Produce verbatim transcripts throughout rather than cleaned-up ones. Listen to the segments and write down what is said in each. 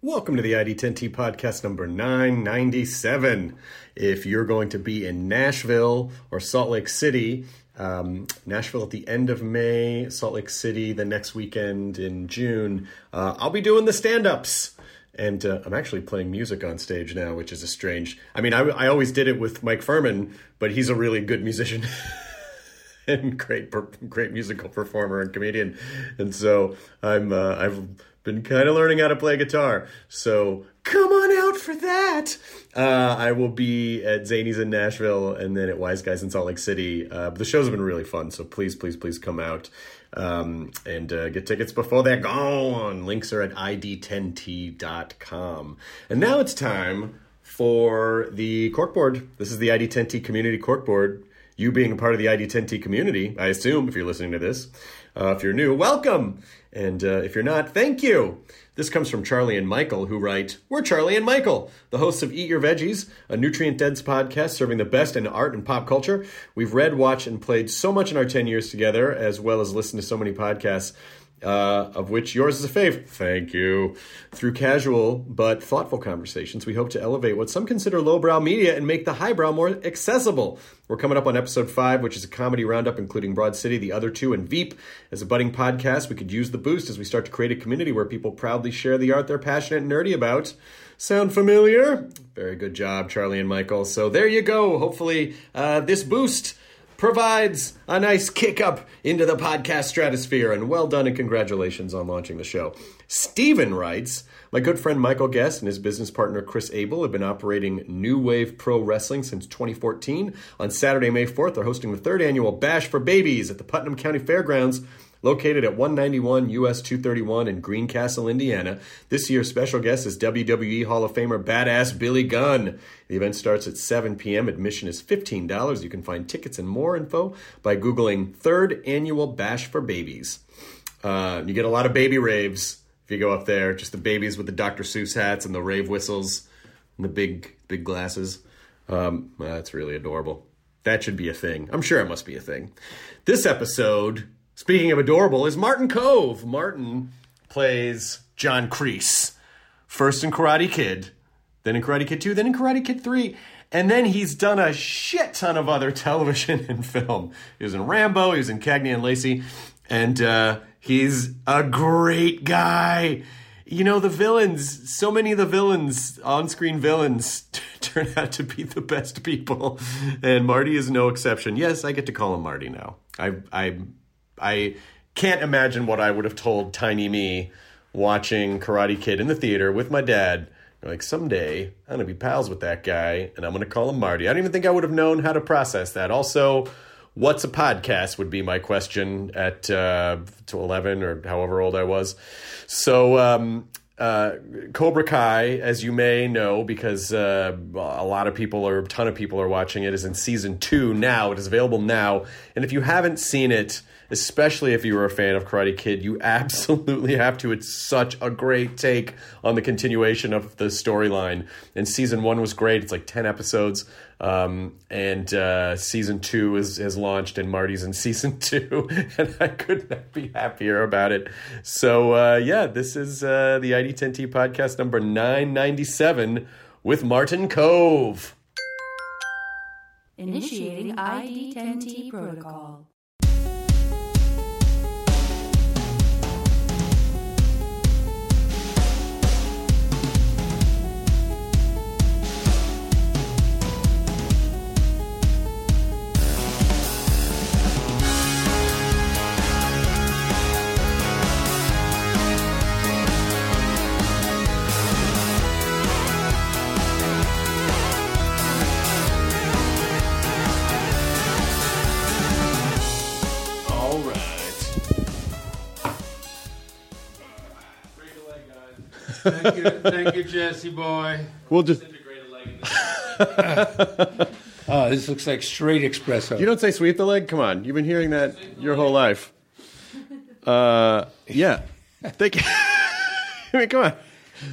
Welcome to the I D ten T podcast number nine ninety-seven. If you're going to be in Nashville or Salt Lake City, um, Nashville at the end of May, Salt Lake City the next weekend in June, uh, I'll be doing the stand-ups. And uh, I'm actually playing music on stage now, which is a strange... I mean, I, I always did it with Mike Furman, but he's a really good musician and great great musical performer and comedian. And so I'm uh, I've been kind of learning how to play guitar. So come on out for that! Uh, I will be at Zanies in Nashville and then at Wise Guys in Salt Lake City. Uh, the shows have been really fun, so please, please, please come out. Um, and uh, get tickets before they're gone. Links are at I D ten T dot com. And now it's time for the corkboard. This is the I D ten T community corkboard. You being a part of the I D ten T community, I assume, if you're listening to this. Uh, if you're new, welcome. And uh, if you're not, thank you. This comes from Charlie and Michael, who write, "We're Charlie and Michael, the hosts of Eat Your Veggies, a nutrient-dense podcast serving the best in art and pop culture. We've read, watched, and played so much in our ten years together, as well as listened to so many podcasts, uh, of which yours is a fave." Thank you. "Through casual but thoughtful conversations, we hope to elevate what some consider lowbrow media and make the highbrow more accessible. We're coming up on episode five, which is a comedy roundup, including Broad City, The Other Two, and Veep. As a budding podcast, we could use the boost as we start to create a community where people proudly share the art they're passionate and nerdy about." Sound familiar? Very good job, Charlie and Michael. So there you go. Hopefully uh, this boost provides a nice kick up into the podcast stratosphere. And well done and congratulations on launching the show. Steven writes, "My good friend Michael Guest and his business partner Chris Abel have been operating New Wave Pro Wrestling since twenty fourteen. On Saturday, May fourth, they're hosting the third annual Bash for Babies at the Putnam County Fairgrounds, located at one ninety-one U S two thirty-one in Greencastle, Indiana. This year's special guest is W W E Hall of Famer Badass Billy Gunn. The event starts at seven p.m. Admission is fifteen dollars. You can find tickets and more info by Googling third annual Bash for Babies." Uh, you get a lot of baby raves. If you go up there, just the babies with the Doctor Seuss hats and the rave whistles and the big, big glasses. Um, that's really adorable. That should be a thing. I'm sure it must be a thing. This episode, speaking of adorable, is Martin Kove. Martin plays John Kreese. First in Karate Kid, then in Karate Kid two, then in Karate Kid three. And then he's done a shit ton of other television and film. He was in Rambo. He was in Cagney and Lacey. And, uh... he's a great guy. You know, the villains, so many of the villains, on-screen villains, t- turn out to be the best people. And Marty is no exception. Yes, I get to call him Marty now. I I, I can't imagine what I would have told tiny me watching Karate Kid in the theater with my dad. Like, someday, I'm going to be pals with that guy, and I'm going to call him Marty. I don't even think I would have known how to process that. Also, what's a podcast would be my question at uh, to eleven or however old I was. So um, uh, Cobra Kai, as you may know, because uh, a lot of people or a ton of people are watching it, is in season two now. It is available now. And if you haven't seen it, especially if you were a fan of Karate Kid, you absolutely have to. It's such a great take on the continuation of the storyline. And season one was great. It's like ten episodes. Um, and uh, season two is, is launched, and Marty's in season two. And I could not be happier about it. So, uh, yeah, this is uh, the I D ten T podcast number nine ninety-seven with Martin Kove. Initiating I D ten T protocol. Thank you, thank you, Jesse boy. We'll just. Oh, this looks like straight espresso. You don't say sweep the leg? Come on. You've been hearing that your whole life. Uh, yeah. Thank you. I mean, come on.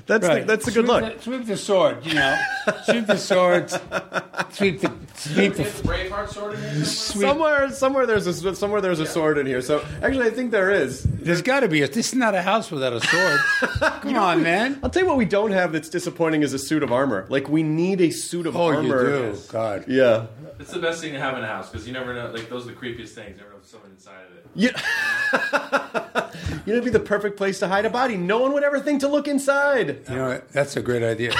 That's right. the, that's the good sweep look. The, sweep the sword, you know. Sweep the sword. Sweep the sweep the, the Braveheart sword in here. Somewhere, somewhere there's a somewhere there's a sword in here. So actually, I think there is. There's got to be. A, this is not a house without a sword. Come you on, know, man. I'll tell you what we don't have that's disappointing is a suit of armor. Like we need a suit of oh, armor. Oh, you do. Yes. God. Yeah. It's the best thing to have in a house because you never know. Like those are the creepiest things. You never know if someone inside of it. Yeah. You know, it'd be the perfect place to hide a body. No one would ever think to look inside. You know, that's a great idea.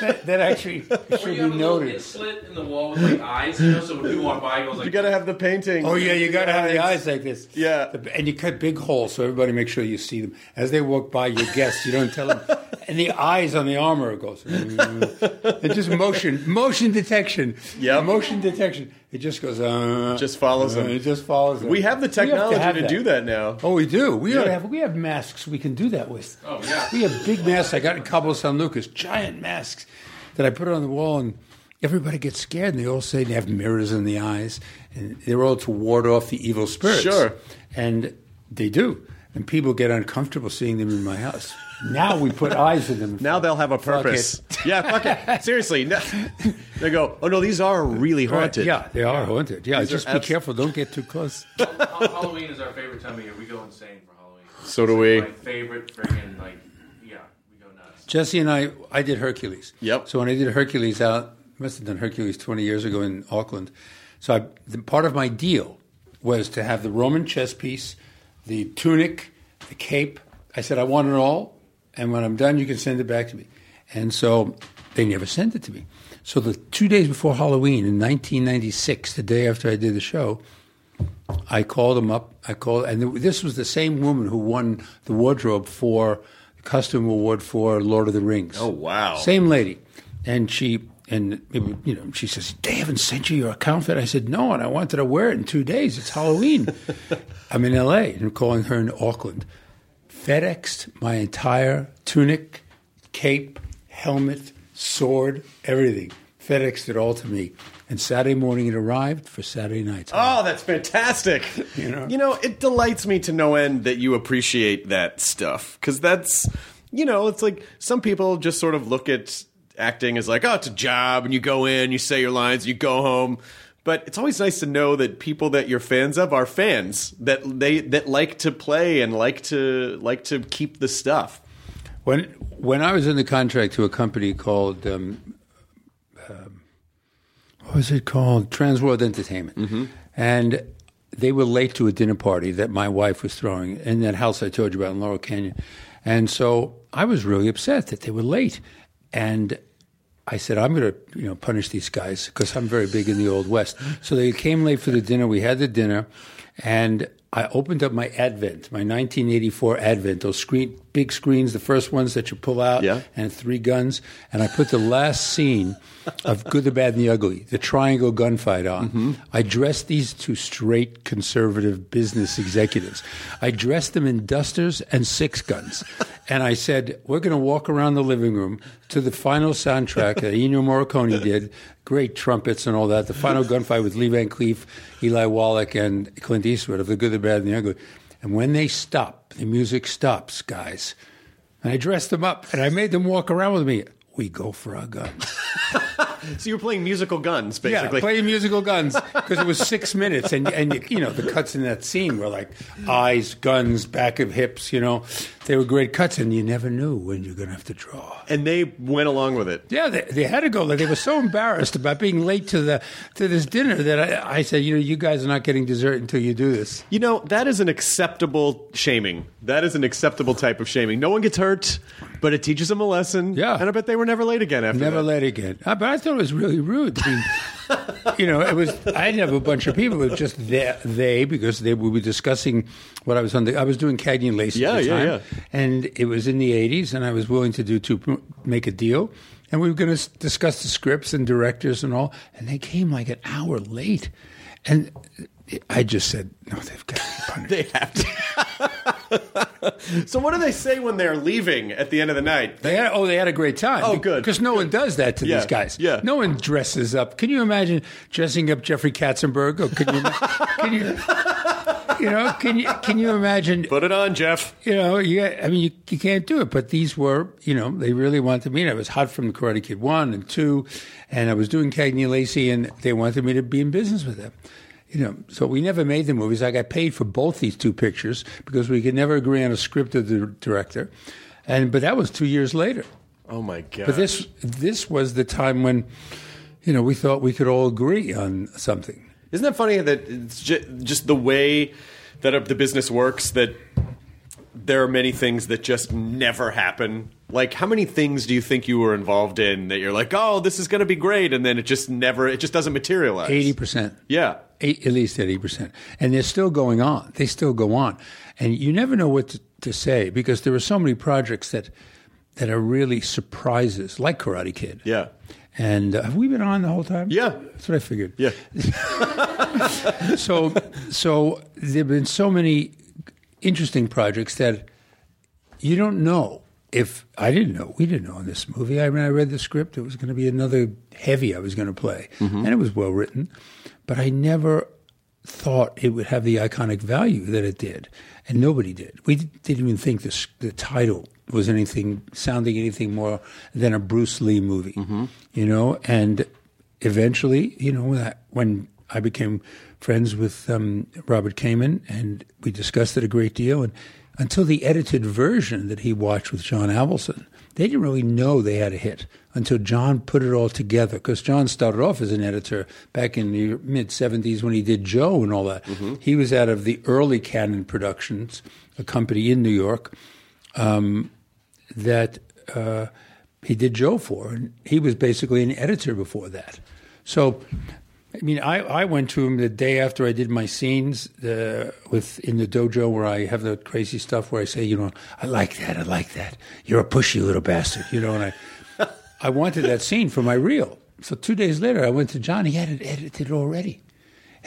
that, that actually should be noted. You slit in the wall with like eyes, you know, so when people walk by, it goes like... You got to have the painting. Oh, yeah, you got to have the eyes like this. Yeah. The, and you cut big holes so everybody makes sure you see them. As they walk by, your guests, you don't tell them. And the eyes on the armor goes... It's just motion. Motion detection. Yeah. Motion detection. It just goes... Uh, just follows uh, them. It just follows them. We have the technology have to, have to that. do that now. Oh, we do. We, yeah. have, we have masks we can do that with. Oh, yeah. We have big masks. I got in Cabo San Lucas, giant masks that I put on the wall, and everybody gets scared, and they all say they have mirrors in the eyes, and they're all to ward off the evil spirits. Sure. And they do. And people get uncomfortable seeing them in my house. Now we put eyes in them. Now they'll have a purpose. Fuck it. Yeah, fuck it. Seriously. No. They go, oh, no, these are really haunted. Right. Yeah, they are yeah. haunted. Yeah, these just be abs- careful. Don't get too close. Halloween is our favorite time of year. We go insane for Halloween. So it's do like we. My favorite friggin', like, Jesse and I, I did Hercules. Yep. So when I did Hercules out, must have done Hercules twenty years ago in Auckland. So I, the, part of my deal was to have the Roman chess piece, the tunic, the cape. I said, I want it all, and when I'm done, you can send it back to me. And so they never sent it to me. So the two days before Halloween in nineteen ninety-six, the day after I did the show, I called them up. I called, and this was the same woman who won the wardrobe for... Costume award for Lord of the Rings. Oh wow! Same lady, and she and you know she says they haven't sent you your account for that. I said no, and I wanted to wear it in two days. It's Halloween. I'm in L A and I'm calling her in Auckland. FedExed my entire tunic, cape, helmet, sword, everything. FedExed it all to me. And Saturday morning it arrived for Saturday night. Oh, that's fantastic. You know? You know, it delights me to no end that you appreciate that stuff. Because that's, you know, it's like some people just sort of look at acting as like, oh, it's a job. And you go in, you say your lines, you go home. But it's always nice to know that people that you're fans of are fans. That they that like to play and like to like to keep the stuff. When, when I was in the contract to a company called... Um, What was it called? Transworld Entertainment. Mm-hmm. And they were late to a dinner party that my wife was throwing in that house I told you about in Laurel Canyon. And so I was really upset that they were late. And I said, I'm going to you know, punish these guys because I'm very big in the Old West. So they came late for the dinner. We had the dinner. And I opened up my Advent, my nineteen eighty-four Advent, those screen, big screens, the first ones that you pull out, yeah. and three guns. And I put the last scene of Good, the Bad and the Ugly, the triangle gunfight on. Mm-hmm. I dressed these two straight conservative business executives. I dressed them in dusters and six guns. And I said, we're going to walk around the living room to the final soundtrack that Ennio Morricone did, great trumpets and all that, the final gunfight with Lee Van Cleef, Eli Wallach, and Clint Eastwood of The Good, the Bad, and the Ugly. And when they stop, the music stops, guys. And I dressed them up, and I made them walk around with me. We go for our guns. So you were playing musical guns, basically. Yeah, playing musical guns, because it was six minutes. And, and you know, the cuts in that scene were like eyes, guns, back of hips, you know. They were great cuts, and you never knew when you're going to have to draw. And they went along with it. Yeah, they, they had to go. Like, they were so embarrassed about being late to the to this dinner that I, I said, you know, you guys are not getting dessert until you do this. You know, that is an acceptable shaming. That is an acceptable type of shaming. No one gets hurt, but it teaches them a lesson. Yeah. And I bet they were never late again after never that. Never late again. I, but I thought it was really rude. I mean, you know, it was. I didn't have a bunch of people. It was just they, they because they we were discussing what I was on. The, I was doing Cagney and Lacey yeah, at the time, yeah, yeah. and it was in the eighties, and I was willing to do to make a deal, and we were going to discuss the scripts and directors and all, and they came like an hour late, and I just said, no, they've got to be punished. They have to. So what do they say when they're leaving at the end of the night? They had, oh, they had a great time. Oh, good. Because no good. one does that to yeah. these guys. Yeah. No one dresses up. Can you imagine dressing up Jeffrey Katzenberg? Or can you? Can you? You know? Can you? Can you imagine? Put it on, Jeff. You know? Yeah. I mean, you, you can't do it. But these were, you know, they really wanted me. And I was hot from the Karate Kid one and two, and I was doing Cagney and Lacey, and they wanted me to be in business with them. You know, so we never made the movies. I got paid for both these two pictures because we could never agree on a script of the director. And but that was two years later. Oh, my God. But this this was the time when, you know, we thought we could all agree on something. Isn't that funny that it's just the way that the business works, that there are many things that just never happen? Like, how many things do you think you were involved in that you're like, oh, this is going to be great, and then it just never, it just doesn't materialize? eighty percent. Yeah. Eight, at least eighty percent. And they're still going on. They still go on. And you never know what to, to say, because there are so many projects that that are really surprises, like Karate Kid. Yeah. And uh, have we been on the whole time? Yeah. That's what I figured. Yeah. so, so there have been so many interesting projects that you don't know. If I didn't know, we didn't know in this movie. I mean, I read the script. It was going to be another heavy I was going to play. Mm-hmm. And it was well written. But I never thought it would have the iconic value that it did. And nobody did. We didn't even think this, the title was anything, sounding anything more than a Bruce Lee movie. Mm-hmm. You know, and eventually, you know, when I became friends with um, Robert Kamen, and we discussed it a great deal, and until the edited version that he watched with John Avildsen, they didn't really know they had a hit until John put it all together. Because John started off as an editor back in the mid-seventies when he did Joe and all that. Mm-hmm. He was out of the early Cannon Productions, a company in New York, um, that uh, he did Joe for. And he was basically an editor before that. So, I mean, I, I went to him the day after I did my scenes uh, with in the dojo where I have the crazy stuff where I say, you know, I like that, I like that. You're a pushy little bastard, you know. And I, I wanted that scene for my reel. So two days later, I went to John. He had it edited already.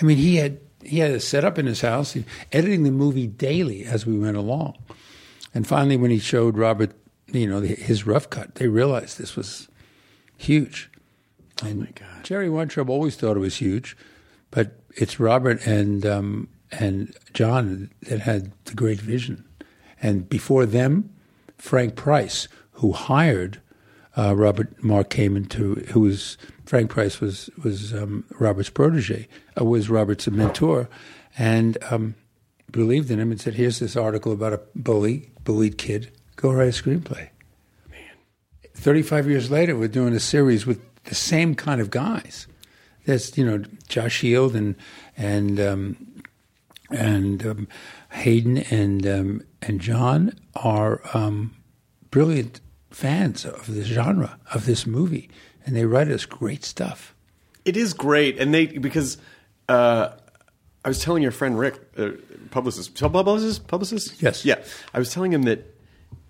I mean, he had he had it set up in his house, he, editing the movie daily as we went along. And finally, when he showed Robert, you know, the, his rough cut, they realized this was huge. And oh my God. Jerry Weintraub always thought it was huge, but it's Robert and um, and John that had the great vision. And before them, Frank Price, who hired uh, Robert Mark Kamen to, who was Frank Price was was um, Robert's protege, uh, was Robert's mentor, and um, believed in him and said, "Here's this article about a bully, bullied kid. Go write a screenplay." Man, thirty-five years later, we're doing a series with the same kind of guys. That's, you know, Josh Shield and and um, and um, Hayden and um, and John are um, brilliant fans of this genre, of this movie, and they write us great stuff. It is great, and they because uh, I was telling your friend Rick, uh, publicist, publicist, publicist. Yes, yeah, I was telling him that,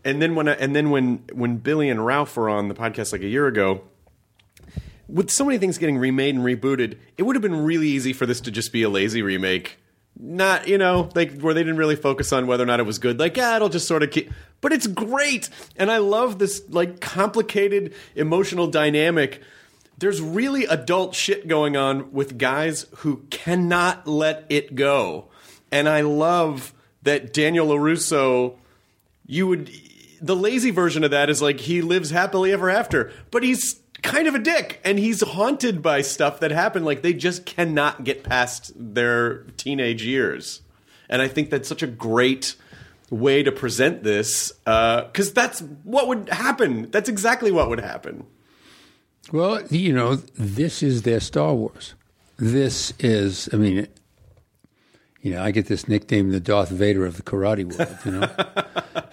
and then when I, and then when when Billy and Ralph were on the podcast like a year ago. With so many things getting remade and rebooted, it would have been really easy for this to just be a lazy remake. Not, you know, like where they didn't really focus on whether or not it was good. Like, ah, it'll just sort of keep... But it's great! And I love this, like, complicated emotional dynamic. There's really adult shit going on with guys who cannot let it go. And I love that Daniel LaRusso, you would... The lazy version of that is like, he lives happily ever after. But he's... kind of a dick, and he's haunted by stuff that happened. Like, they just cannot get past their teenage years, and I think that's such a great way to present this, because uh, that's what would happen. That's exactly what would happen. Well, you know, this is their Star Wars. This is, I mean, it, you know, I get this nickname, the Darth Vader of the karate world, you know,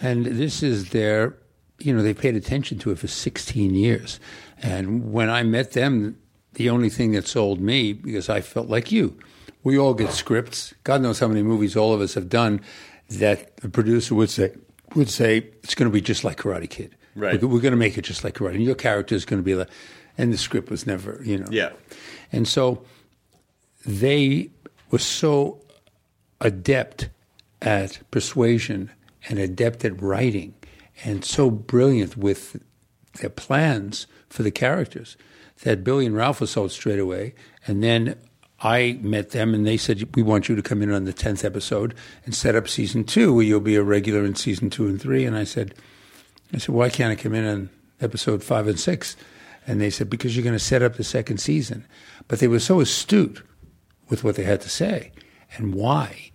and this is their. You know, they paid attention to it for sixteen years. And when I met them, the only thing that sold me, because I felt like you, we all get scripts. God knows how many movies all of us have done that the producer would say, would say it's going to be just like Karate Kid. Right. We're, we're going to make it just like Karate Kid. And your character is going to be like, and the script was never, you know. Yeah. And so they were so adept at persuasion and adept at writing and so brilliant with their plans for the characters that Billy and Ralph were sold straight away. And then I met them and they said, we want you to come in on the tenth episode and set up season two where you'll be a regular in season two and three. And I said, I said, why can't I come in on episode five and six? And they said, because you're going to set up the second season. But they were so astute with what they had to say and why.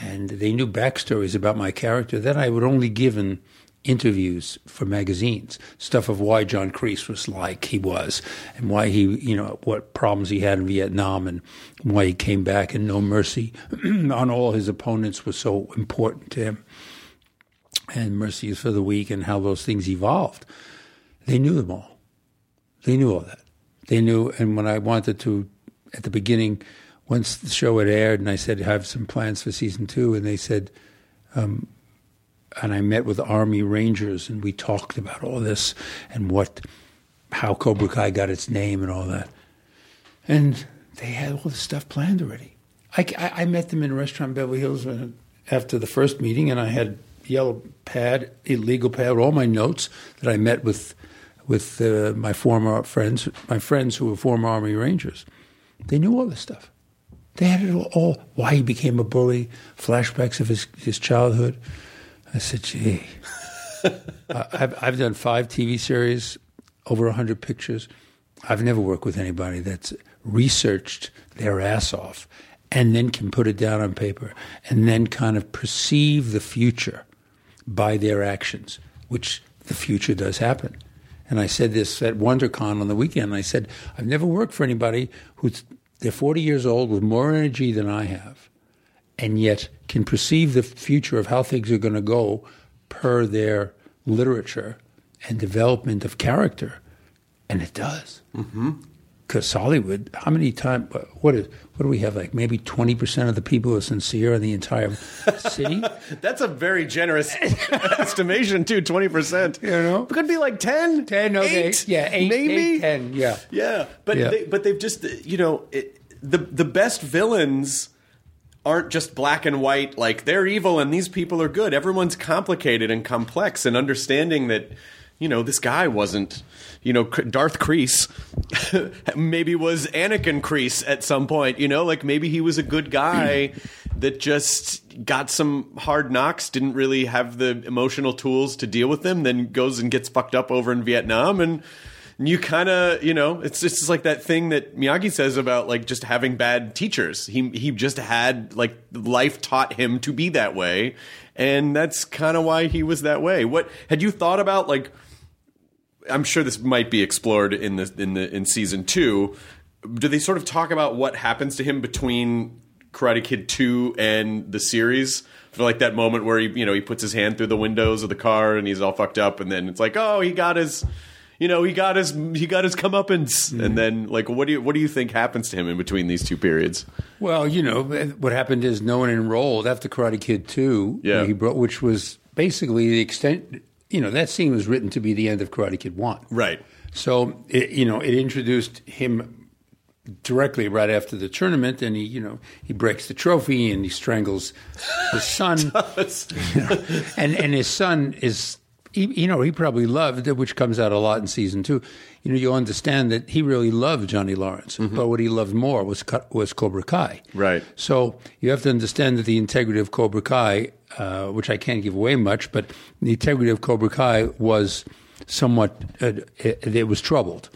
And they knew backstories about my character that I would only give in interviews for magazines, stuff of why John Kreese was like he was and why he, you know, what problems he had in Vietnam and why he came back and no mercy on all his opponents was so important to him. And mercy is for the weak and how those things evolved. They knew them all. They knew all that. They knew, and when I wanted to, at the beginning, once the show had aired, and I said, I have some plans for season two, and they said, um, and I met with Army Rangers, and we talked about all this, and what, how Cobra Kai got its name and all that. And they had all this stuff planned already. I, I, I met them in a restaurant in Beverly Hills after the first meeting, and I had yellow pad, illegal pad, all my notes that I met with with uh, my former friends, my friends who were former Army Rangers. They knew all this stuff. They had it all, all why he became a bully, flashbacks of his, his childhood. I said, gee. I, I've, I've done five T V series, over one hundred pictures. I've never worked with anybody that's researched their ass off and then can put it down on paper and then kind of perceive the future by their actions, which the future does happen. And I said this at WonderCon on the weekend. I said, I've never worked for anybody who's, they're forty years old with more energy than I have, and yet can perceive the future of how things are going to go per their literature and development of character. And it does. Mm-hmm. Because Hollywood, how many times, what, is, what do we have, like maybe twenty percent of the people are sincere in the entire city? That's a very generous estimation, too, twenty percent. You know? It could be like ten? ten, okay. eight, yeah, eight, maybe? Eight, ten, yeah. Yeah, but, yeah. They, but they've just, you know, it, the the best villains aren't just black and white, like they're evil and these people are good. Everyone's complicated and complex, and understanding that, you know, this guy wasn't, you know, Darth Kreese maybe was Anakin Kreese at some point, you know, like maybe he was a good guy that just got some hard knocks, didn't really have the emotional tools to deal with them, then goes and gets fucked up over in Vietnam. And you kind of, you know, it's just like that thing that Miyagi says about like just having bad teachers. He, he just had like life taught him to be that way. And that's kind of why he was that way. What had you thought about, like, I'm sure this might be explored in the in the in season two. Do they sort of talk about what happens to him between Karate Kid two and the series? For like that moment where he, you know, he puts his hand through the windows of the car and he's all fucked up, and then it's like, oh, he got his, you know, he got his he got his comeuppance, mm-hmm. And then like, what do you what do you think happens to him in between these two periods? Well, you know, what happened is no one enrolled after Karate Kid two. Yeah, he brought, which was basically the extent. You know, that scene was written to be the end of Karate Kid one. Right. So, it, you know, it introduced him directly right after the tournament, and he, you know, he breaks the trophy and he strangles his son. You know, and, and his son is, he, you know, he probably loved, which comes out a lot in season two. You know, you understand that he really loved Johnny Lawrence, mm-hmm. But what he loved more was was Cobra Kai. Right. So you have to understand that the integrity of Cobra Kai, uh, which I can't give away much, but the integrity of Cobra Kai was somewhat, uh, it, it was troubled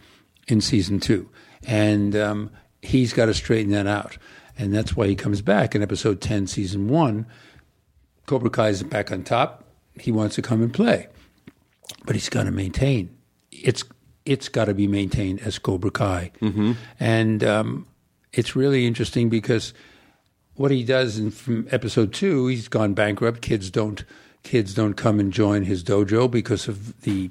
in season two. And um, he's got to straighten that out. And that's why he comes back in episode ten, season one. Cobra Kai is back on top. He wants to come and play. But he's got to maintain. It's It's got to be maintained as Cobra Kai. Mm-hmm. And um, it's really interesting because what he does in, from episode two, he's gone bankrupt. Kids don't kids don't come and join his dojo because of the,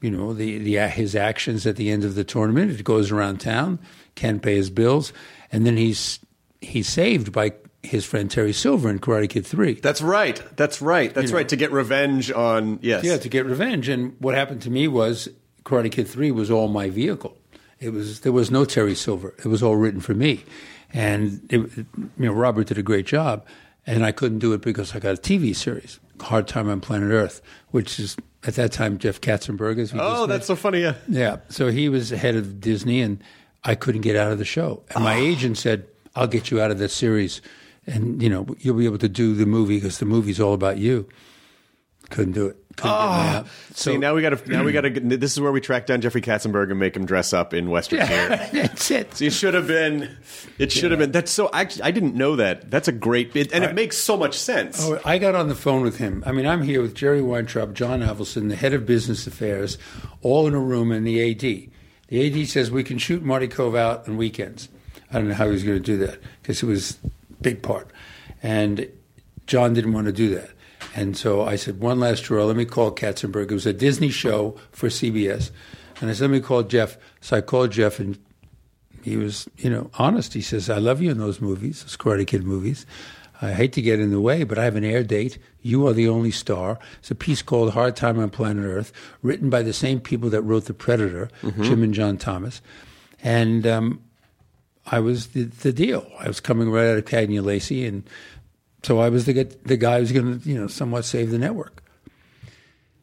you know, the, the his actions at the end of the tournament. It goes around town, can't pay his bills, and then he's he's saved by his friend Terry Silver in Karate Kid three. That's right. That's right. That's you right. Know. To get revenge on, yes. Yeah, to get revenge. And what happened to me was, Karate Kid three was all my vehicle. It was there was no Terry Silver. It was all written for me, and it, you know, Robert did a great job, and I couldn't do it because I got a T V series. Hard Time on Planet Earth, which is at that time Jeff Katzenberg. As we oh, just that's met. So funny. Yeah. Yeah. So he was the head of Disney, and I couldn't get out of the show. And my oh. agent said, I'll get you out of this series, and you know you'll be able to do the movie because the movie's all about you. Couldn't do it. Couldn't oh, so see, now we got to. Now we got to. This is where we track down Jeffrey Katzenberg and make him dress up in Western gear. That's it. So it should have been. It should yeah. have been. That's so. Actually, I didn't know that. That's a great bit, and all it right. makes so much sense. Oh, I got on the phone with him. I mean, I'm here with Jerry Weintraub, John Avildsen, the head of business affairs, all in a room, and the A D. The A D says we can shoot Martin Kove out on weekends. I don't know how he was going to do that because it was a big part, and John didn't want to do that. And so I said, one last hurrah, let me call Katzenberg. It was a Disney show for C B S. And I said, let me call Jeff. So I called Jeff, and he was, you know, honest. He says, I love you in those movies, those Karate Kid movies. I hate to get in the way, but I have an air date. You are the only star. It's a piece called Hard Time on Planet Earth, written by the same people that wrote The Predator, mm-hmm. Jim and John Thomas. And um, I was the, the deal. I was coming right out of Cagney and Lacey, and so I was the the guy who's going to, you know, somewhat save the network.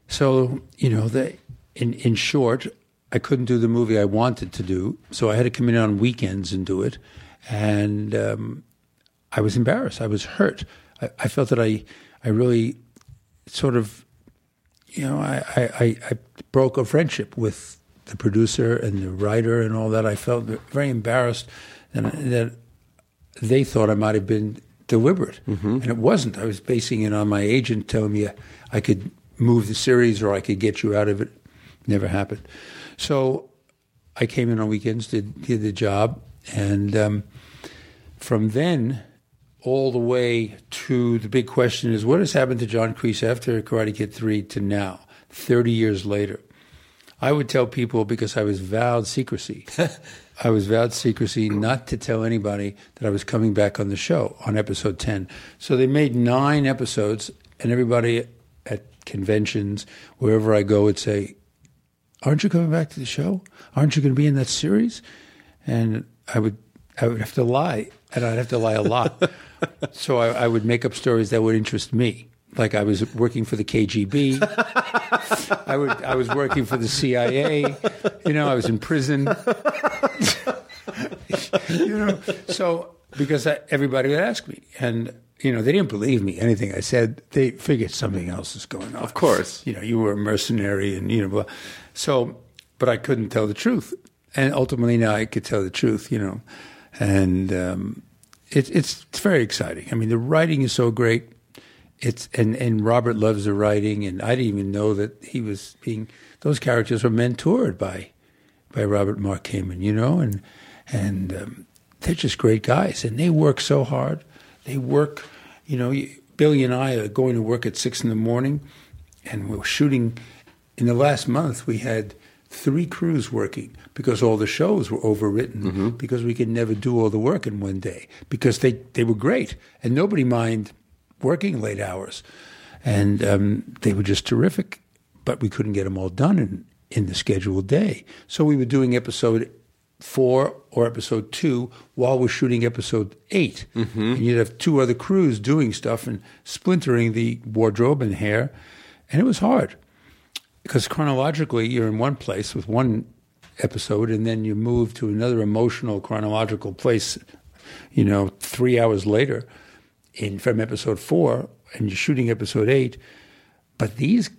So, you know, the, in in short, I couldn't do the movie I wanted to do, so I had to come in on weekends and do it. And um, I was embarrassed. I was hurt. I, I felt that I I really sort of, you know, I, I, I broke a friendship with the producer and the writer and all that. I felt very embarrassed, and that they thought I might have been deliberate, mm-hmm. and it wasn't. I was basing it on my agent telling me I could move the series or I could get you out of it. Never happened. So I came in on weekends, did, did the job, and um, from then all the way to the big question is, what has happened to John Kreese after Karate Kid three to now, thirty years later? I would tell people, because I was vowed secrecy. I was vowed secrecy not to tell anybody that I was coming back on the show on episode ten. So they made nine episodes, and everybody at conventions, wherever I go, would say, aren't you coming back to the show? Aren't you going to be in that series? And I would I would have to lie, and I'd have to lie a lot. So I, I would make up stories that would interest me. Like I was working for the K G B, I would I was working for the C I A, you know, I was in prison, you know. So because I, everybody would ask me, and you know they didn't believe me anything I said. They figured something else is going on. Of course, you know you were a mercenary, and you know. Blah. So, but I couldn't tell the truth, and ultimately now I could tell the truth, you know, and um, it, it's it's very exciting. I mean, the writing is so great. It's and, and Robert loves the writing, and I didn't even know that he was being. Those characters were mentored by, by Robert Mark Kamen, you know, and and um, they're just great guys, and they work so hard. They work, you know. Billy and I are going to work at six in the morning, and we're shooting. In the last month, we had three crews working because all the shows were overwritten mm-hmm. because we could never do all the work in one day because they they were great and nobody minded. Working late hours, and um, they were just terrific, but we couldn't get them all done in, in the scheduled day. So we were doing episode four or episode two while we're shooting episode eight. Mm-hmm. And you'd have two other crews doing stuff and splintering the wardrobe and hair, and it was hard because chronologically you're in one place with one episode, and then you move to another emotional chronological place, you know, three hours later. In from episode four, and you're shooting episode eight, but these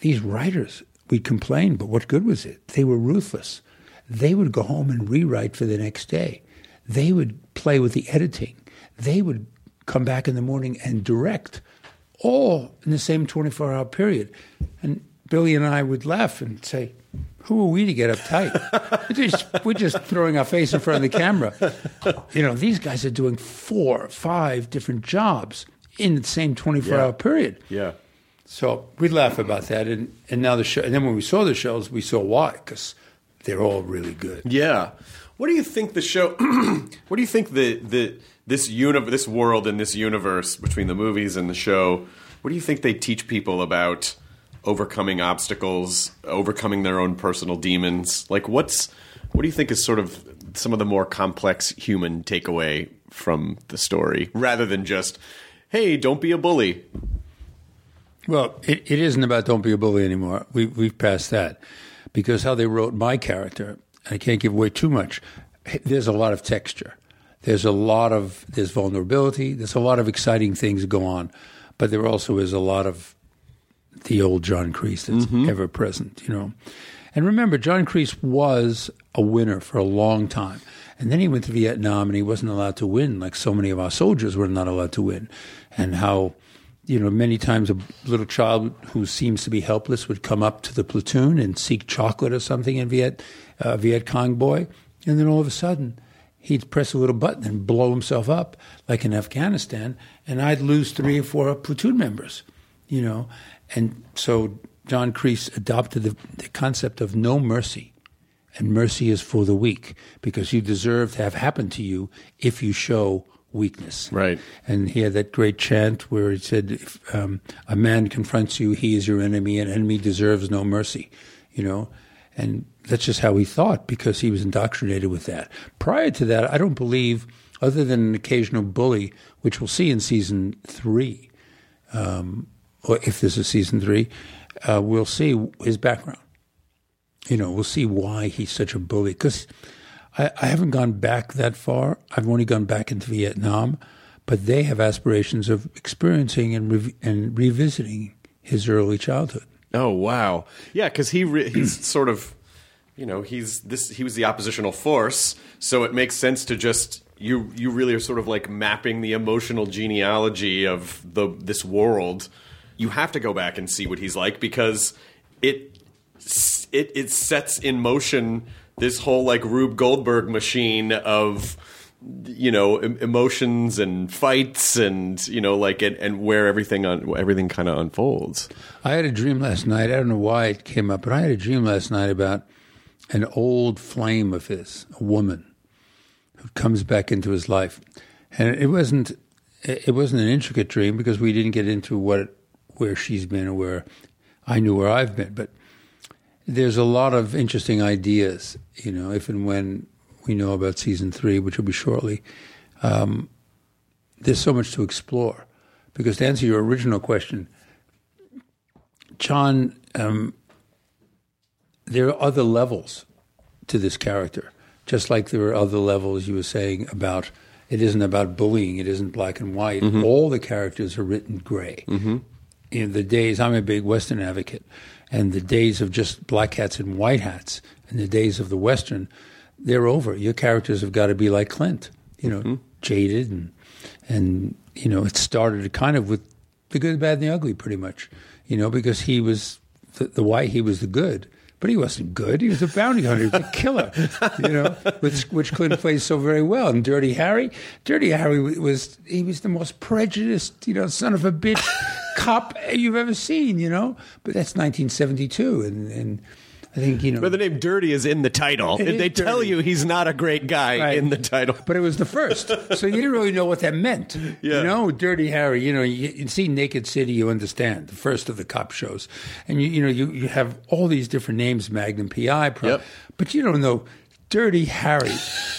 these writers, we complained, but what good was it? They were ruthless. They would go home and rewrite for the next day. They would play with the editing. They would come back in the morning and direct, all in the same twenty-four hour period. And Billy and I would laugh and say, who are we to get uptight? we're, just, we're just throwing our face in front of the camera. You know, these guys are doing four, five different jobs in the same twenty-four hour yeah. period. Yeah. So we laugh about that, and, and now the show. And then when we saw the shows, we saw why, because they're all really good. Yeah. What do you think the show? What do you think the the this univ- this world and this universe between the movies and the show? What do you think they teach people about? Overcoming obstacles, overcoming their own personal demons. Like, what's what do you think is sort of some of the more complex human takeaway from the story, rather than just, hey, don't be a bully? Well, it, it isn't about don't be a bully anymore. We, we've passed that. Because how they wrote my character, I can't give away too much, there's a lot of texture. There's a lot of, there's vulnerability. There's a lot of exciting things go on. But there also is a lot of the old John Kreese that's mm-hmm. ever present, you know. And remember, John Kreese was a winner for a long time. And then he went to Vietnam and he wasn't allowed to win, like so many of our soldiers were not allowed to win. And how, you know, many times a little child who seems to be helpless would come up to the platoon and seek chocolate or something in Viet, uh, Viet Cong boy. And then all of a sudden, he'd press a little button and blow himself up, like in Afghanistan. And I'd lose three or four platoon members, you know. And so John Kreese adopted the, the concept of no mercy, and mercy is for the weak, because you deserve to have happen to you if you show weakness. Right. And he had that great chant where he said, if um, a man confronts you, he is your enemy, and enemy deserves no mercy, you know. And that's just how he thought, because he was indoctrinated with that. Prior to that, I don't believe, other than an occasional bully, which we'll see in season three, um, or if this is season three, uh, we'll see his background. You know, we'll see why he's such a bully. Because I, I haven't gone back that far. I've only gone back into Vietnam. But they have aspirations of experiencing and re- and revisiting his early childhood. Oh, wow. Yeah, because he re- he's sort of, you know, he's this. He was the oppositional force. So it makes sense to just, you you really are sort of like mapping the emotional genealogy of the this world. You have to go back and see what he's like, because it it it sets in motion this whole like Rube Goldberg machine of, you know, em- emotions and fights and, you know, like and, and where everything on everything kind of unfolds. I had a dream last night. I don't know why it came up, but I had a dream last night about an old flame of his, a woman who comes back into his life, and it wasn't it wasn't an intricate dream, because we didn't get into what it, where she's been or where I knew where I've been, but there's a lot of interesting ideas, you know, if and when we know about season three, which will be shortly. Um, there's so much to explore, because to answer your original question, John, um, there are other levels to this character, just like there are other levels you were saying about. It isn't about bullying. It isn't black and white. Mm-hmm. All the characters are written gray. Mm-hmm. In the days, I'm a big Western advocate, and the days of just black hats and white hats, and the days of the Western, they're over. Your characters have got to be like Clint, you know, mm-hmm. jaded, and and you know, it started kind of with The Good, the Bad, and the Ugly, pretty much, you know, because he was the, the white, he was the good. But he wasn't good. He was a bounty hunter. He was a killer, you know, which, which Clinton plays so very well. And Dirty Harry, Dirty Harry was, he was the most prejudiced, you know, son of a bitch cop you've ever seen, you know. But that's nineteen seventy-two. And, and I think, you know. But the name Dirty is in the title. They dirty. Tell you he's not a great guy right. in the title. But it was the first. So you didn't really know what that meant. Yeah. You know, Dirty Harry, you know, you, you see Naked City, you understand. The first of the cop shows. And, you, you know, you, you have all these different names, Magnum P I. Pro, yep. But you don't know Dirty Harry.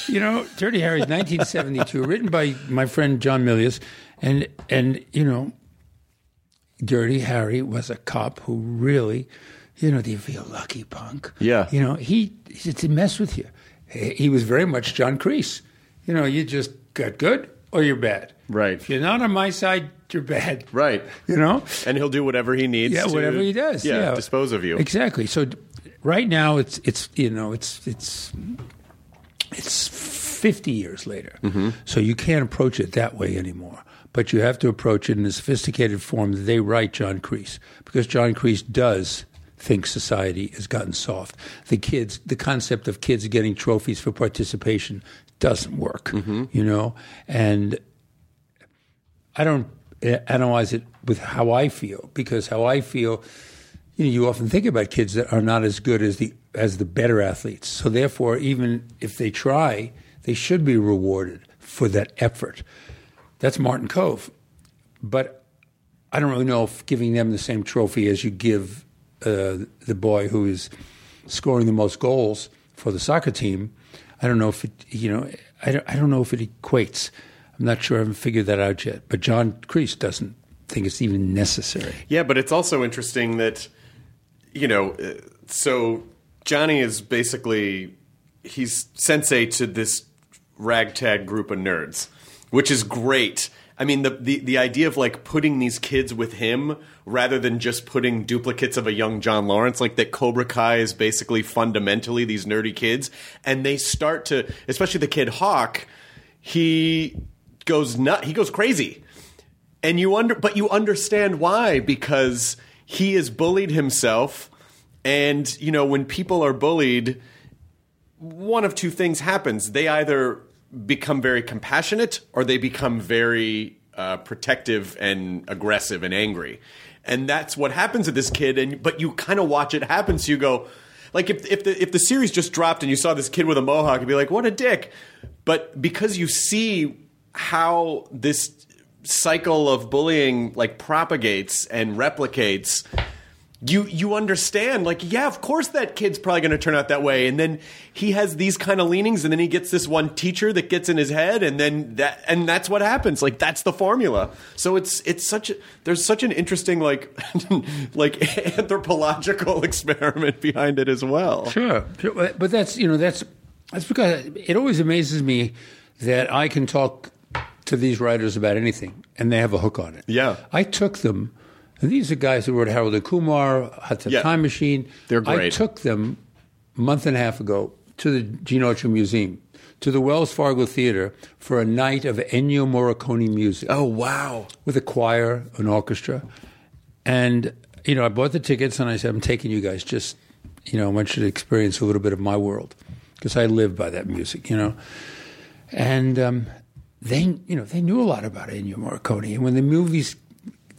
You know, Dirty Harry is nineteen seventy-two, written by my friend John Milius. And, and, you know, Dirty Harry was a cop who really... You know, do you feel lucky, punk? Yeah. You know, he, it's a mess with you. He was very much John Kreese. You know, you just got good or you're bad. Right. If you're not on my side, you're bad. Right. You know? And he'll do whatever he needs yeah, to. Yeah, whatever he does. Yeah, yeah, dispose of you. Exactly. So right now it's, it's you know, it's, it's, it's fifty years later. Mm-hmm. So you can't approach it that way anymore. But you have to approach it in a sophisticated form that they write John Kreese. Because John Kreese does... think society has gotten soft. The kids, the concept of kids getting trophies for participation doesn't work, mm-hmm. you know? And I don't analyze it with how I feel, because how I feel, you know, you often think about kids that are not as good as the as the better athletes. So therefore, even if they try, they should be rewarded for that effort. That's Martin Kove. But I don't really know if giving them the same trophy as you give Uh, the boy who is scoring the most goals for the soccer team, I don't know if it, you know, I don't, I don't know if it equates. I'm not sure. I haven't figured that out yet. But John Kreese doesn't think it's even necessary. Yeah, but it's also interesting that, you know, so Johnny is basically, he's sensei to this ragtag group of nerds, which is great. I mean, the, the, the idea of, like, putting these kids with him rather than just putting duplicates of a young John Lawrence, like that Cobra Kai is basically fundamentally these nerdy kids. And they start to, especially the kid Hawk, he goes nut, he goes crazy. And you under, but you understand why, because he has bullied himself. And, you know, when people are bullied, one of two things happens. They either become very compassionate, or they become very uh, protective and aggressive and angry. And that's what happens to this kid. And but you kind of watch it happen. So you go, like, if if the if the series just dropped and you saw this kid with a mohawk, you'd be like, what a dick. But because you see how this cycle of bullying, like, propagates and replicates, You you understand, like, yeah, of course that kid's probably going to turn out that way. And then he has these kind of leanings, and then he gets this one teacher that gets in his head, and then that and that's what happens. Like, that's the formula. So it's it's such a, there's such an interesting, like, like anthropological experiment behind it as well. Sure, sure. But that's you know that's that's because it always amazes me that I can talk to these writers about anything, and they have a hook on it. Yeah, I took them. And these are guys who wrote Harold and Kumar, Hot Tub yeah. Time Machine. They're great. I took them a month and a half ago to the Gene Autry Museum, to the Wells Fargo Theater for a night of Ennio Morricone music. Oh, wow. With a choir, an orchestra. And, you know, I bought the tickets and I said, I'm taking you guys. Just, you know, I want you to experience a little bit of my world because I live by that music, you know. And um, they, you know, they knew a lot about Ennio Morricone. And when the movies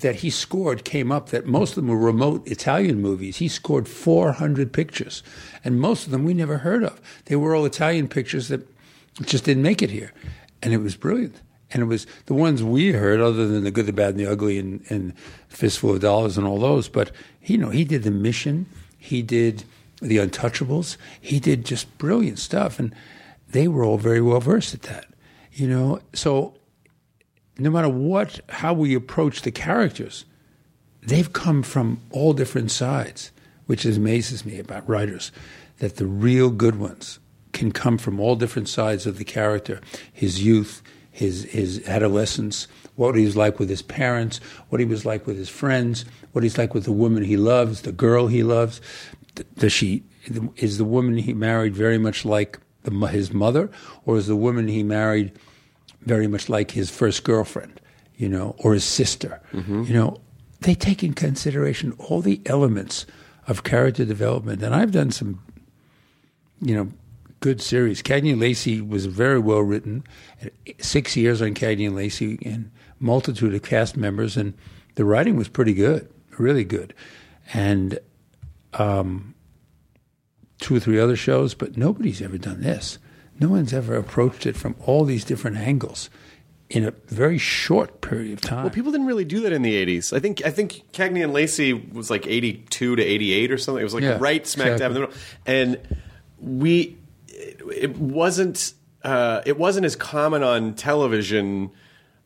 that he scored came up, that most of them were remote Italian movies. He scored four hundred pictures, and most of them we never heard of. They were all Italian pictures that just didn't make it here. And it was brilliant. And it was the ones we heard, other than The Good, the Bad, and the Ugly, and, and Fistful of Dollars and all those. But, you know, he did The Mission. He did The Untouchables. He did just brilliant stuff. And they were all very well versed at that, you know. So no matter what, how we approach the characters, they've come from all different sides, which amazes me about writers, that the real good ones can come from all different sides of the character, his youth, his his adolescence, what he was like with his parents, what he was like with his friends, what he's like with the woman he loves, the girl he loves. Does she, is the woman he married very much like the, his mother, or is the woman he married very much like his first girlfriend, you know, or his sister. Mm-hmm. You know, they take in consideration all the elements of character development. And I've done some, you know, good series. Cagney and Lacey was very well written. Six years on Cagney and Lacey and multitude of cast members. And the writing was pretty good, really good. And um, two or three other shows, but nobody's ever done this. No one's ever approached it from all these different angles in a very short period of time. Well, people didn't really do that in the eighties. I think I think Cagney and Lacey was like eighty-two to eighty-eight or something. It was like yeah, right smack exactly. dab in the middle. And we it, it wasn't uh, it wasn't as common on television,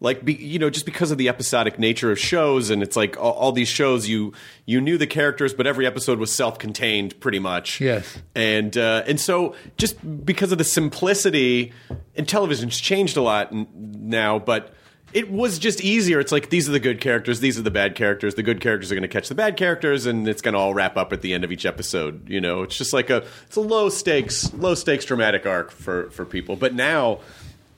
like be, you know, just because of the episodic nature of shows. And it's like all, all these shows, you you knew the characters, but every episode was self-contained pretty much. Yes. And uh, and so just because of the simplicity, and television's changed a lot n- now, but it was just easier. It's like, these are the good characters, these are the bad characters, the good characters are going to catch the bad characters, and it's going to all wrap up at the end of each episode. You know, it's just like a it's a low stakes low stakes dramatic arc for for people. But now,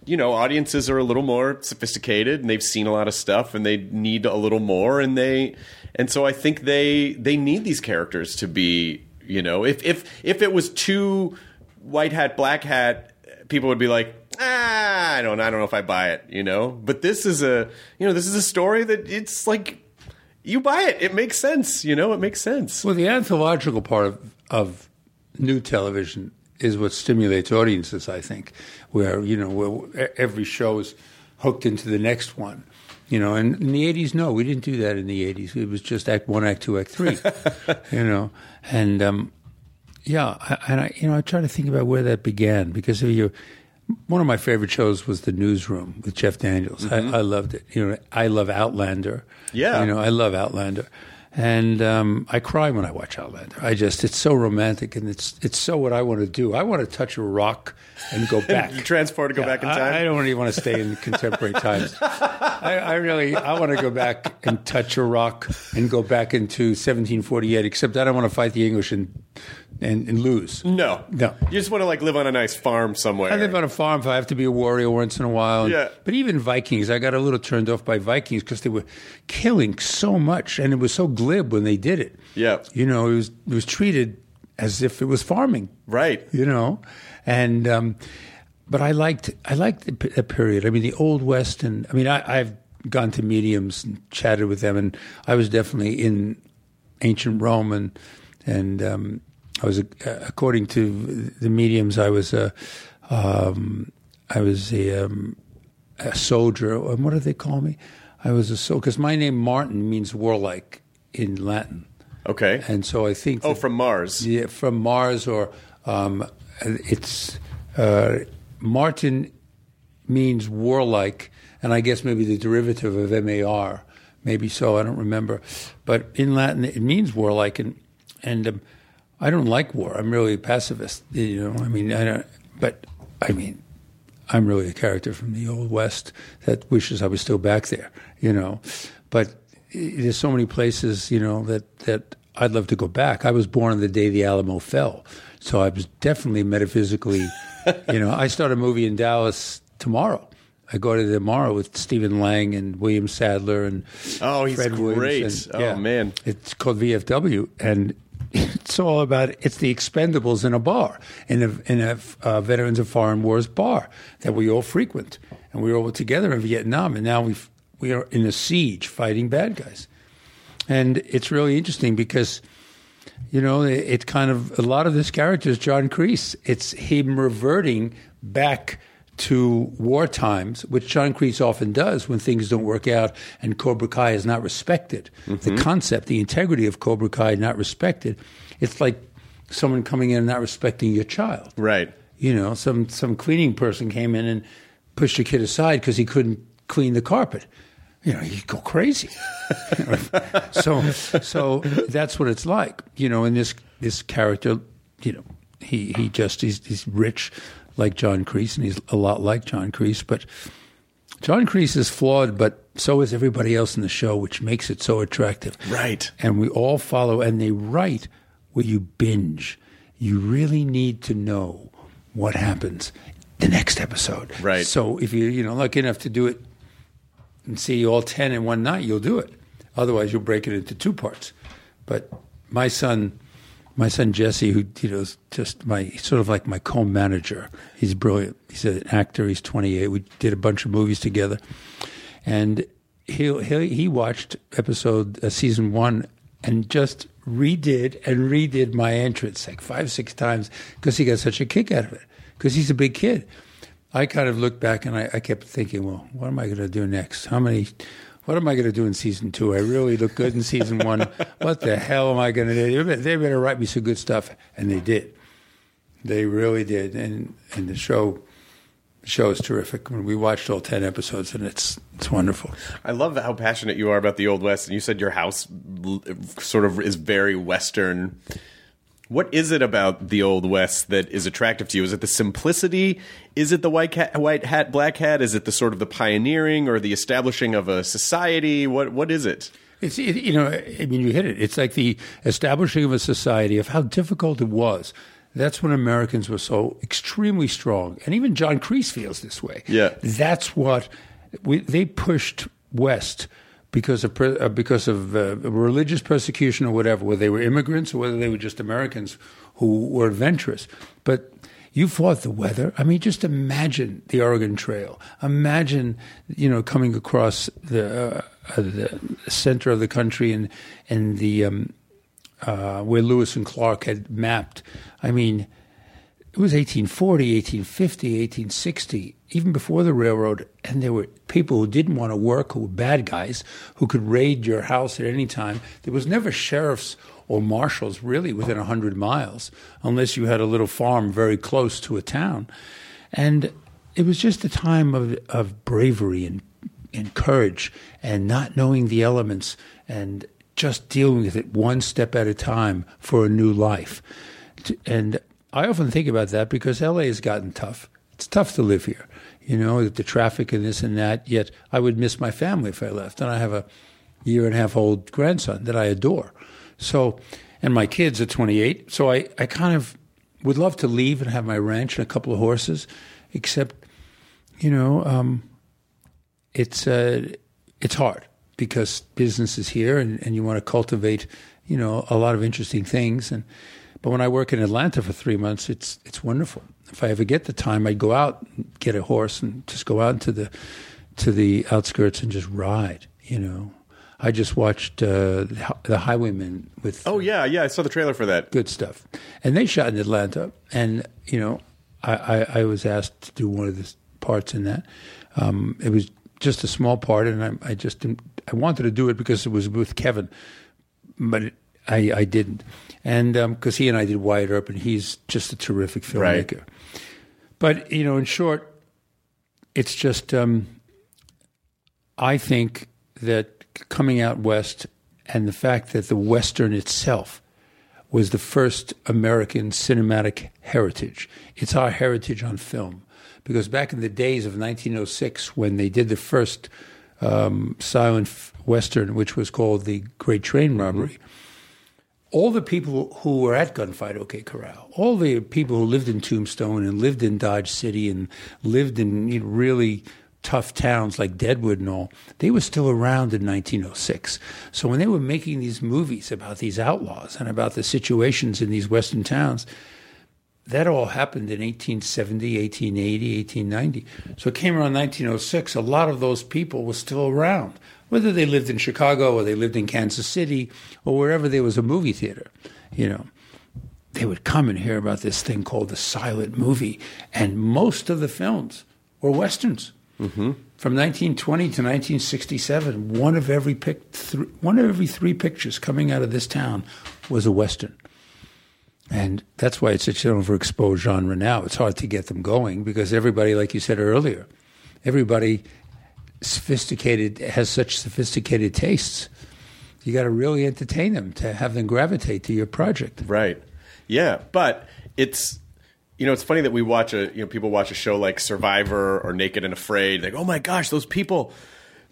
you know, audiences are a little more sophisticated, and they've seen a lot of stuff, and they need a little more, and they, and so I think they they need these characters to be, you know, if if if it was too white hat, black hat, people would be like, ah, I don't, I don't know if I buy it, you know. But this is a, you know, this is a story that it's like, you buy it, it makes sense, you know, it makes sense. Well, the anthological part of, of new television is what stimulates audiences, I think, where, you know, where every show is hooked into the next one. You know, and in the eighties, no, we didn't do that in the eighties. It was just act one, act two, act three, you know. And, um, yeah, I, and I, you know, I try to think about where that began, because if you One of my favorite shows was The Newsroom with Jeff Daniels. Mm-hmm. I, I loved it. You know, I love Outlander. Yeah. You know, I love Outlander. And um, I cry when I watch Outlander. I just, it's so romantic, and it's it's so what I want to do. I want to touch a rock and go back. You transport to go yeah, back in time? I, I don't really want to stay in contemporary times. I, I really, I want to go back and touch a rock and go back into seventeen forty-eight, except I don't want to fight the English and and, and lose. No. No. You just want to, like, live on a nice farm somewhere. I live on a farm if I have to be a warrior once in a while. And, yeah. But even Vikings, I got a little turned off by Vikings because they were killing so much, and it was so glib when they did it. Yeah. You know, it was it was treated as if it was farming. Right. You know? And um, but I liked I liked the, the period. I mean, the Old West, and I mean, I, I've gone to mediums and chatted with them, and I was definitely in ancient Rome, and and um, I was, uh, according to the mediums, I was a um, I was a, um, a soldier. And what do they call me? I was a soldier because my name Martin means warlike in Latin. Okay. And so I think... Oh, that, from Mars. Yeah, from Mars, or um, it's... Uh, Martin means warlike, and I guess maybe the derivative of M A R. Maybe so, I don't remember. But in Latin, it means warlike, and, and um, I don't like war. I'm really a pacifist, you know. I mean, I don't... But, I mean... I'm really a character from the Old West that wishes I was still back there, you know. But there's so many places, you know, that, that I'd love to go back. I was born on the day the Alamo fell, so I was definitely metaphysically, you know. I start a movie in Dallas tomorrow. I go to tomorrow with Stephen Lang and William Sadler and oh, he's Fred great. Williams and, oh yeah, man, it's called V F W, and it's all about, it's the Expendables in a bar, in a, in a uh, Veterans of Foreign Wars bar that we all frequent. And we were all together in Vietnam, and now we we are in a siege fighting bad guys. And it's really interesting because, you know, it, it kind of, a lot of this character is John Kreese. It's him reverting back to war times, which John Kreese often does when things don't work out and Cobra Kai is not respected. Mm-hmm. The concept, the integrity of Cobra Kai not respected. It's like someone coming in and not respecting your child. Right. You know, some, some cleaning person came in and pushed a kid aside because he couldn't clean the carpet. You know, you go crazy. so so that's what it's like. You know, and this, this character, you know, he, he just, he's, he's rich, like John Kreese, and he's a lot like John Kreese. But John Kreese is flawed, but so is everybody else in the show, which makes it so attractive. Right. And we all follow, and they write where you binge. You really need to know what happens the next episode. Right. So if you're, you know, lucky enough to do it and see all ten in one night, you'll do it. Otherwise, you'll break it into two parts. But my son... My son Jesse, who, you know, is just my, he's sort of like my co-manager. He's brilliant. He's an actor. He's twenty-eight. We did a bunch of movies together, and he he, he watched episode uh, season one and just redid and redid my entrance like five six times because he got such a kick out of it. Because he's a big kid. I kind of looked back and I, I kept thinking, well, what am I going to do next? How many? What am I going to do in season two? I really look good in season one. What the hell am I going to do? They better write me some good stuff. And they did. They really did. And and the show the show is terrific. We watched all ten episodes, and it's it's wonderful. I love how passionate you are about the Old West. And you said your house sort of is very Western. What is it about the Old West that is attractive to you? Is it the simplicity? Is it the white hat, white hat, black hat? Is it the sort of the pioneering or the establishing of a society? What What is it? It's it, you know, I mean, you hit it. It's like the establishing of a society, of how difficult it was. That's when Americans were so extremely strong. And even John Kreese feels this way. Yeah. That's what we, they pushed west. Because of uh, because of uh, religious persecution or whatever, whether they were immigrants or whether they were just Americans who were adventurous. But you fought the weather. I mean, just imagine the Oregon Trail. Imagine, you know, coming across the, uh, the center of the country and and the um, uh, where Lewis and Clark had mapped. I mean, it was eighteen forty, eighteen fifty, eighteen sixty. Even before the railroad, and there were people who didn't want to work, who were bad guys, who could raid your house at any time. There was never sheriffs or marshals really within one hundred miles, unless you had a little farm very close to a town. And it was just a time of, of bravery and, and courage and not knowing the elements and just dealing with it one step at a time for a new life. And I often think about that because L A has gotten tough. It's tough to live here, you know, the traffic and this and that, yet I would miss my family if I left. And I have a year and a half old grandson that I adore. So, and my kids are twenty-eight, so I, I kind of would love to leave and have my ranch and a couple of horses, except, you know, um, it's uh, it's hard because business is here and, and you want to cultivate, you know, a lot of interesting things. And but when I work in Atlanta for three months, it's it's wonderful. If I ever get the time, I'd go out, and get a horse, and just go out to the to the outskirts and just ride, you know. I just watched uh, The Highwaymen with... Oh, yeah, yeah, I saw the trailer for that. Good stuff. And they shot in Atlanta, and, you know, I, I, I was asked to do one of the parts in that. Um, it was just a small part, and I, I just didn't, I wanted to do it because it was with Kevin, but it, I, I didn't. And because um, he and I did Wyatt Earp, and he's just a terrific filmmaker. Right. But, you know, in short, it's just, um, I think that coming out West and the fact that the Western itself was the first American cinematic heritage. It's our heritage on film. Because back in the days of nineteen oh six, when they did the first um, silent Western, which was called The Great Train Robbery, all the people who were at Gunfight OK Corral, all the people who lived in Tombstone and lived in Dodge City and lived in, you know, really tough towns like Deadwood and all, they were still around in nineteen oh six. So when they were making these movies about these outlaws and about the situations in these Western towns, that all happened in eighteen seventy, eighteen eighty, eighteen ninety. So it came around nineteen oh six. A lot of those people were still around, whether they lived in Chicago or they lived in Kansas City or wherever there was a movie theater, you know. They would come and hear about this thing called the silent movie. And most of the films were Westerns. Mm-hmm. From nineteen twenty to nineteen sixty-seven, one of every pic, th- one of every three pictures coming out of this town was a Western. And that's why it's such an overexposed genre now. It's hard to get them going because everybody, like you said earlier, everybody sophisticated has such sophisticated tastes. You got to really entertain them to have them gravitate to your project. Right. Yeah, but it's... You know, it's funny that we watch a, you know, people watch a show like Survivor or Naked and Afraid. Like, oh my gosh, those people,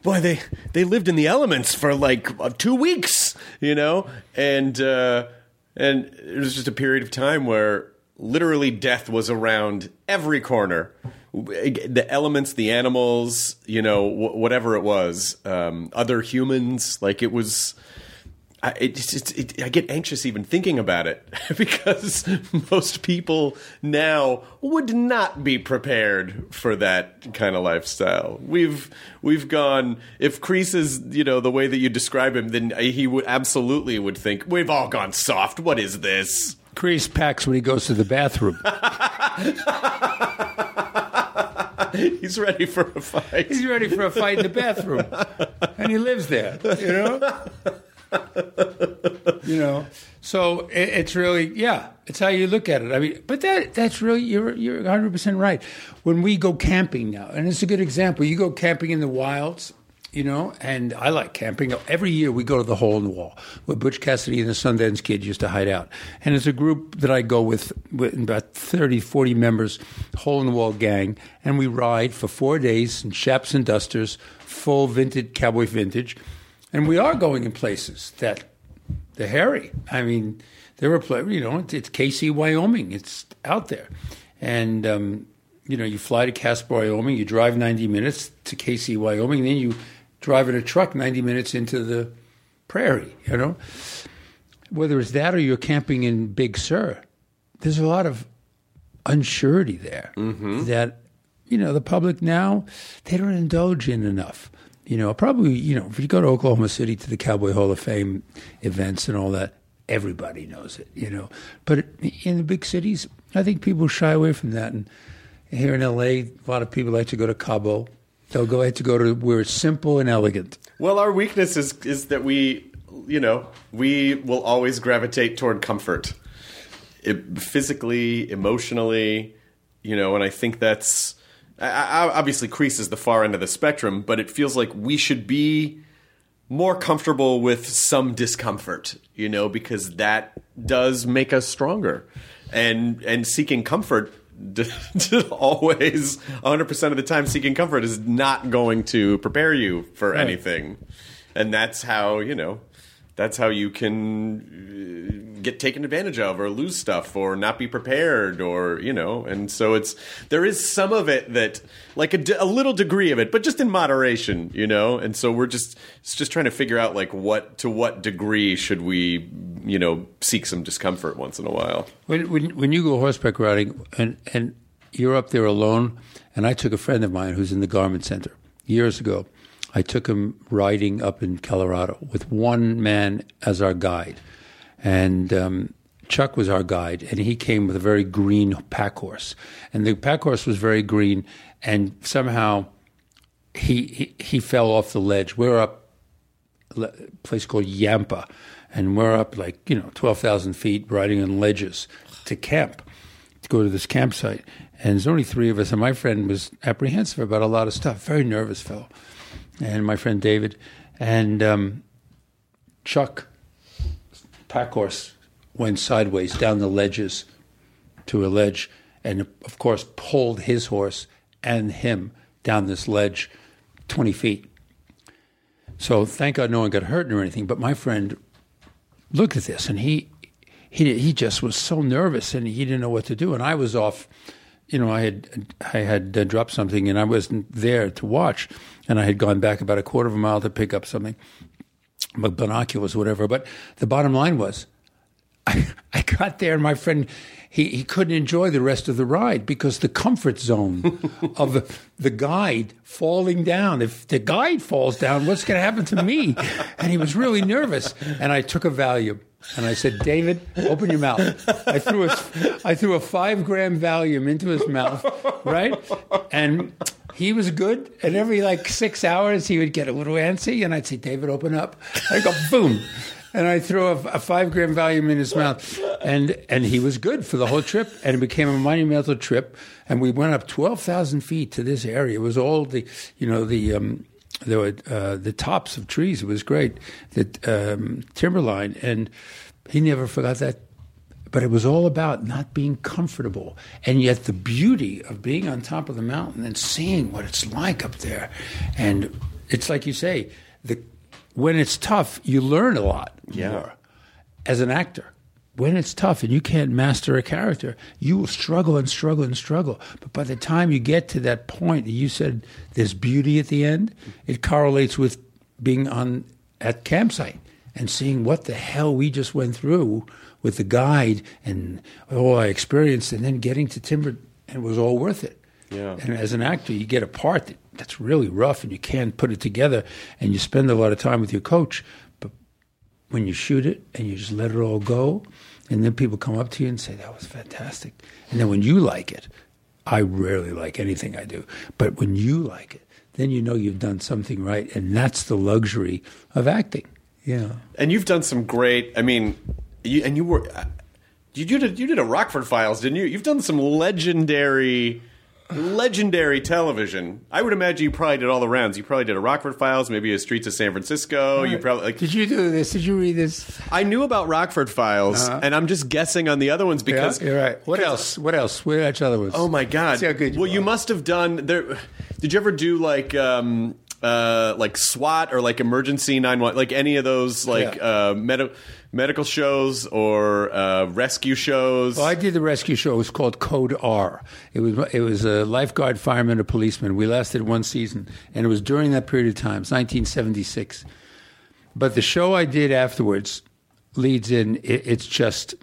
boy, they they lived in the elements for like two weeks, you know, and uh, and it was just a period of time where literally death was around every corner, the elements, the animals, you know, w- whatever it was, um, other humans, like it was. I, it, it, it, I get anxious even thinking about it because most people now would not be prepared for that kind of lifestyle. We've we've gone. If Kreese is, you know, the way that you describe him, then he would absolutely would think we've all gone soft. What is this? Kreese packs when he goes to the bathroom. He's ready for a fight. He's ready for a fight in the bathroom, and he lives there. You know. You know, so it, it's really, yeah, it's how you look at it. I mean, but that that's really, you're you're one hundred percent right. When we go camping now, and it's a good example, you go camping in the wilds, you know, and I like camping. Every year we go to the Hole in the Wall, where Butch Cassidy and the Sundance Kid used to hide out. And it's a group that I go with, with about thirty, forty members, Hole in the Wall gang, and we ride for four days in chaps and dusters, full vintage, cowboy vintage. And we are going in places that the hairy. I mean, there are places, you know, it's K C, Wyoming. It's out there. And, um, you know, you fly to Casper, Wyoming, you drive ninety minutes to K C, Wyoming, and then you drive in a truck ninety minutes into the prairie, you know. Whether it's that or you're camping in Big Sur, there's a lot of unsurety there mm-hmm. that, you know, the public now, they don't indulge in enough. You know, probably, you know, if you go to Oklahoma City to the Cowboy Hall of Fame events and all that, everybody knows it, you know. But in the big cities, I think people shy away from that. And here in L A, a lot of people like to go to Cabo. They'll go like to go to where it's simple and elegant. Well, our weakness is, is that we, you know, we will always gravitate toward comfort, it, physically, emotionally, you know, and I think that's I, obviously Kreese is the far end of the spectrum, but it feels like we should be more comfortable with some discomfort, you know, because that does make us stronger. And and seeking comfort, always one hundred percent of the time, seeking comfort is not going to prepare you for right. anything. And that's how, you know, that's how you can get taken advantage of or lose stuff or not be prepared or, you know. And so it's – there is some of it that – like a, a little degree of it, but just in moderation, you know. And so we're just – it's just trying to figure out like what – to what degree should we, you know, seek some discomfort once in a while. When, when, when you go horseback riding and, and you're up there alone, and I took a friend of mine who's in the garment center years ago. I took him riding up in Colorado with one man as our guide. And um, Chuck was our guide, and he came with a very green pack horse. And the pack horse was very green, and somehow he he, he fell off the ledge. We're up a place called Yampa, and we're up like, you know, twelve thousand feet riding on ledges to camp, to go to this campsite. And there's only three of us, and my friend was apprehensive about a lot of stuff, very nervous fellow. And my friend David, and um, Chuck, pack horse, went sideways down the ledges to a ledge and, of course, pulled his horse and him down this ledge twenty feet. So thank God no one got hurt or anything. But my friend looked at this, and he he he just was so nervous, and he didn't know what to do. And I was off. You know, I had I had uh, dropped something, and I wasn't there to watch. And I had gone back about a quarter of a mile to pick up something, my binoculars, whatever. But the bottom line was, I, I got there, and my friend, he, he couldn't enjoy the rest of the ride because the comfort zone of the, the guide falling down. If the guide falls down, what's going to happen to me? And he was really nervous. And I took a Valium. And I said, David, open your mouth. I threw a, I threw a five-gram Valium into his mouth, right? And he was good. And every, like, six hours, he would get a little antsy. And I'd say, David, open up. I'd go, boom. And I threw a, a five-gram Valium in his mouth. And and he was good for the whole trip. And it became a monumental trip. And we went up twelve thousand feet to this area. It was all the, you know, the... Um, There were uh, the tops of trees. It was great, the um, timberline, and he never forgot that. But it was all about not being comfortable, and yet the beauty of being on top of the mountain and seeing what it's like up there. And it's like you say, the when it's tough, you learn a lot yeah. more as an actor. When it's tough and you can't master a character, you will struggle and struggle and struggle. But by the time you get to that point that you said there's beauty at the end, it correlates with being on at campsite and seeing what the hell we just went through with the guide and all I experienced, and then getting to timber, and it was all worth it. Yeah. And as an actor, you get a part that, that's really rough and you can't put it together, and you spend a lot of time with your coach. But when you shoot it and you just let it all go, and then people come up to you and say, that was fantastic. And then when you like it, I rarely like anything I do. But when you like it, then you know you've done something right. And that's the luxury of acting. Yeah. And you've done some great, I mean, you, and you were, you, you, did, you did a Rockford Files, didn't you? You've done some legendary, legendary television. I would imagine you probably did all the rounds. You probably did a Rockford Files, maybe a Streets of San Francisco. Right. You probably like, did you do this? Did you read this? I knew about Rockford Files, uh-huh. and I'm just guessing on the other ones because yeah, you're right. What else? What else? What other ones? Oh my God! See how good you well, are. You must have done. There, did you ever do like um, uh, like SWAT or like Emergency nine one one, like any of those like yeah. uh, med- medical shows or uh, rescue shows? Well, I did the rescue show. It was called Code R. It was it was a lifeguard, fireman, a policeman. We lasted one season, and it was during that period of time. It's nineteen seventy-six. But the show I did afterwards leads in. It, it's just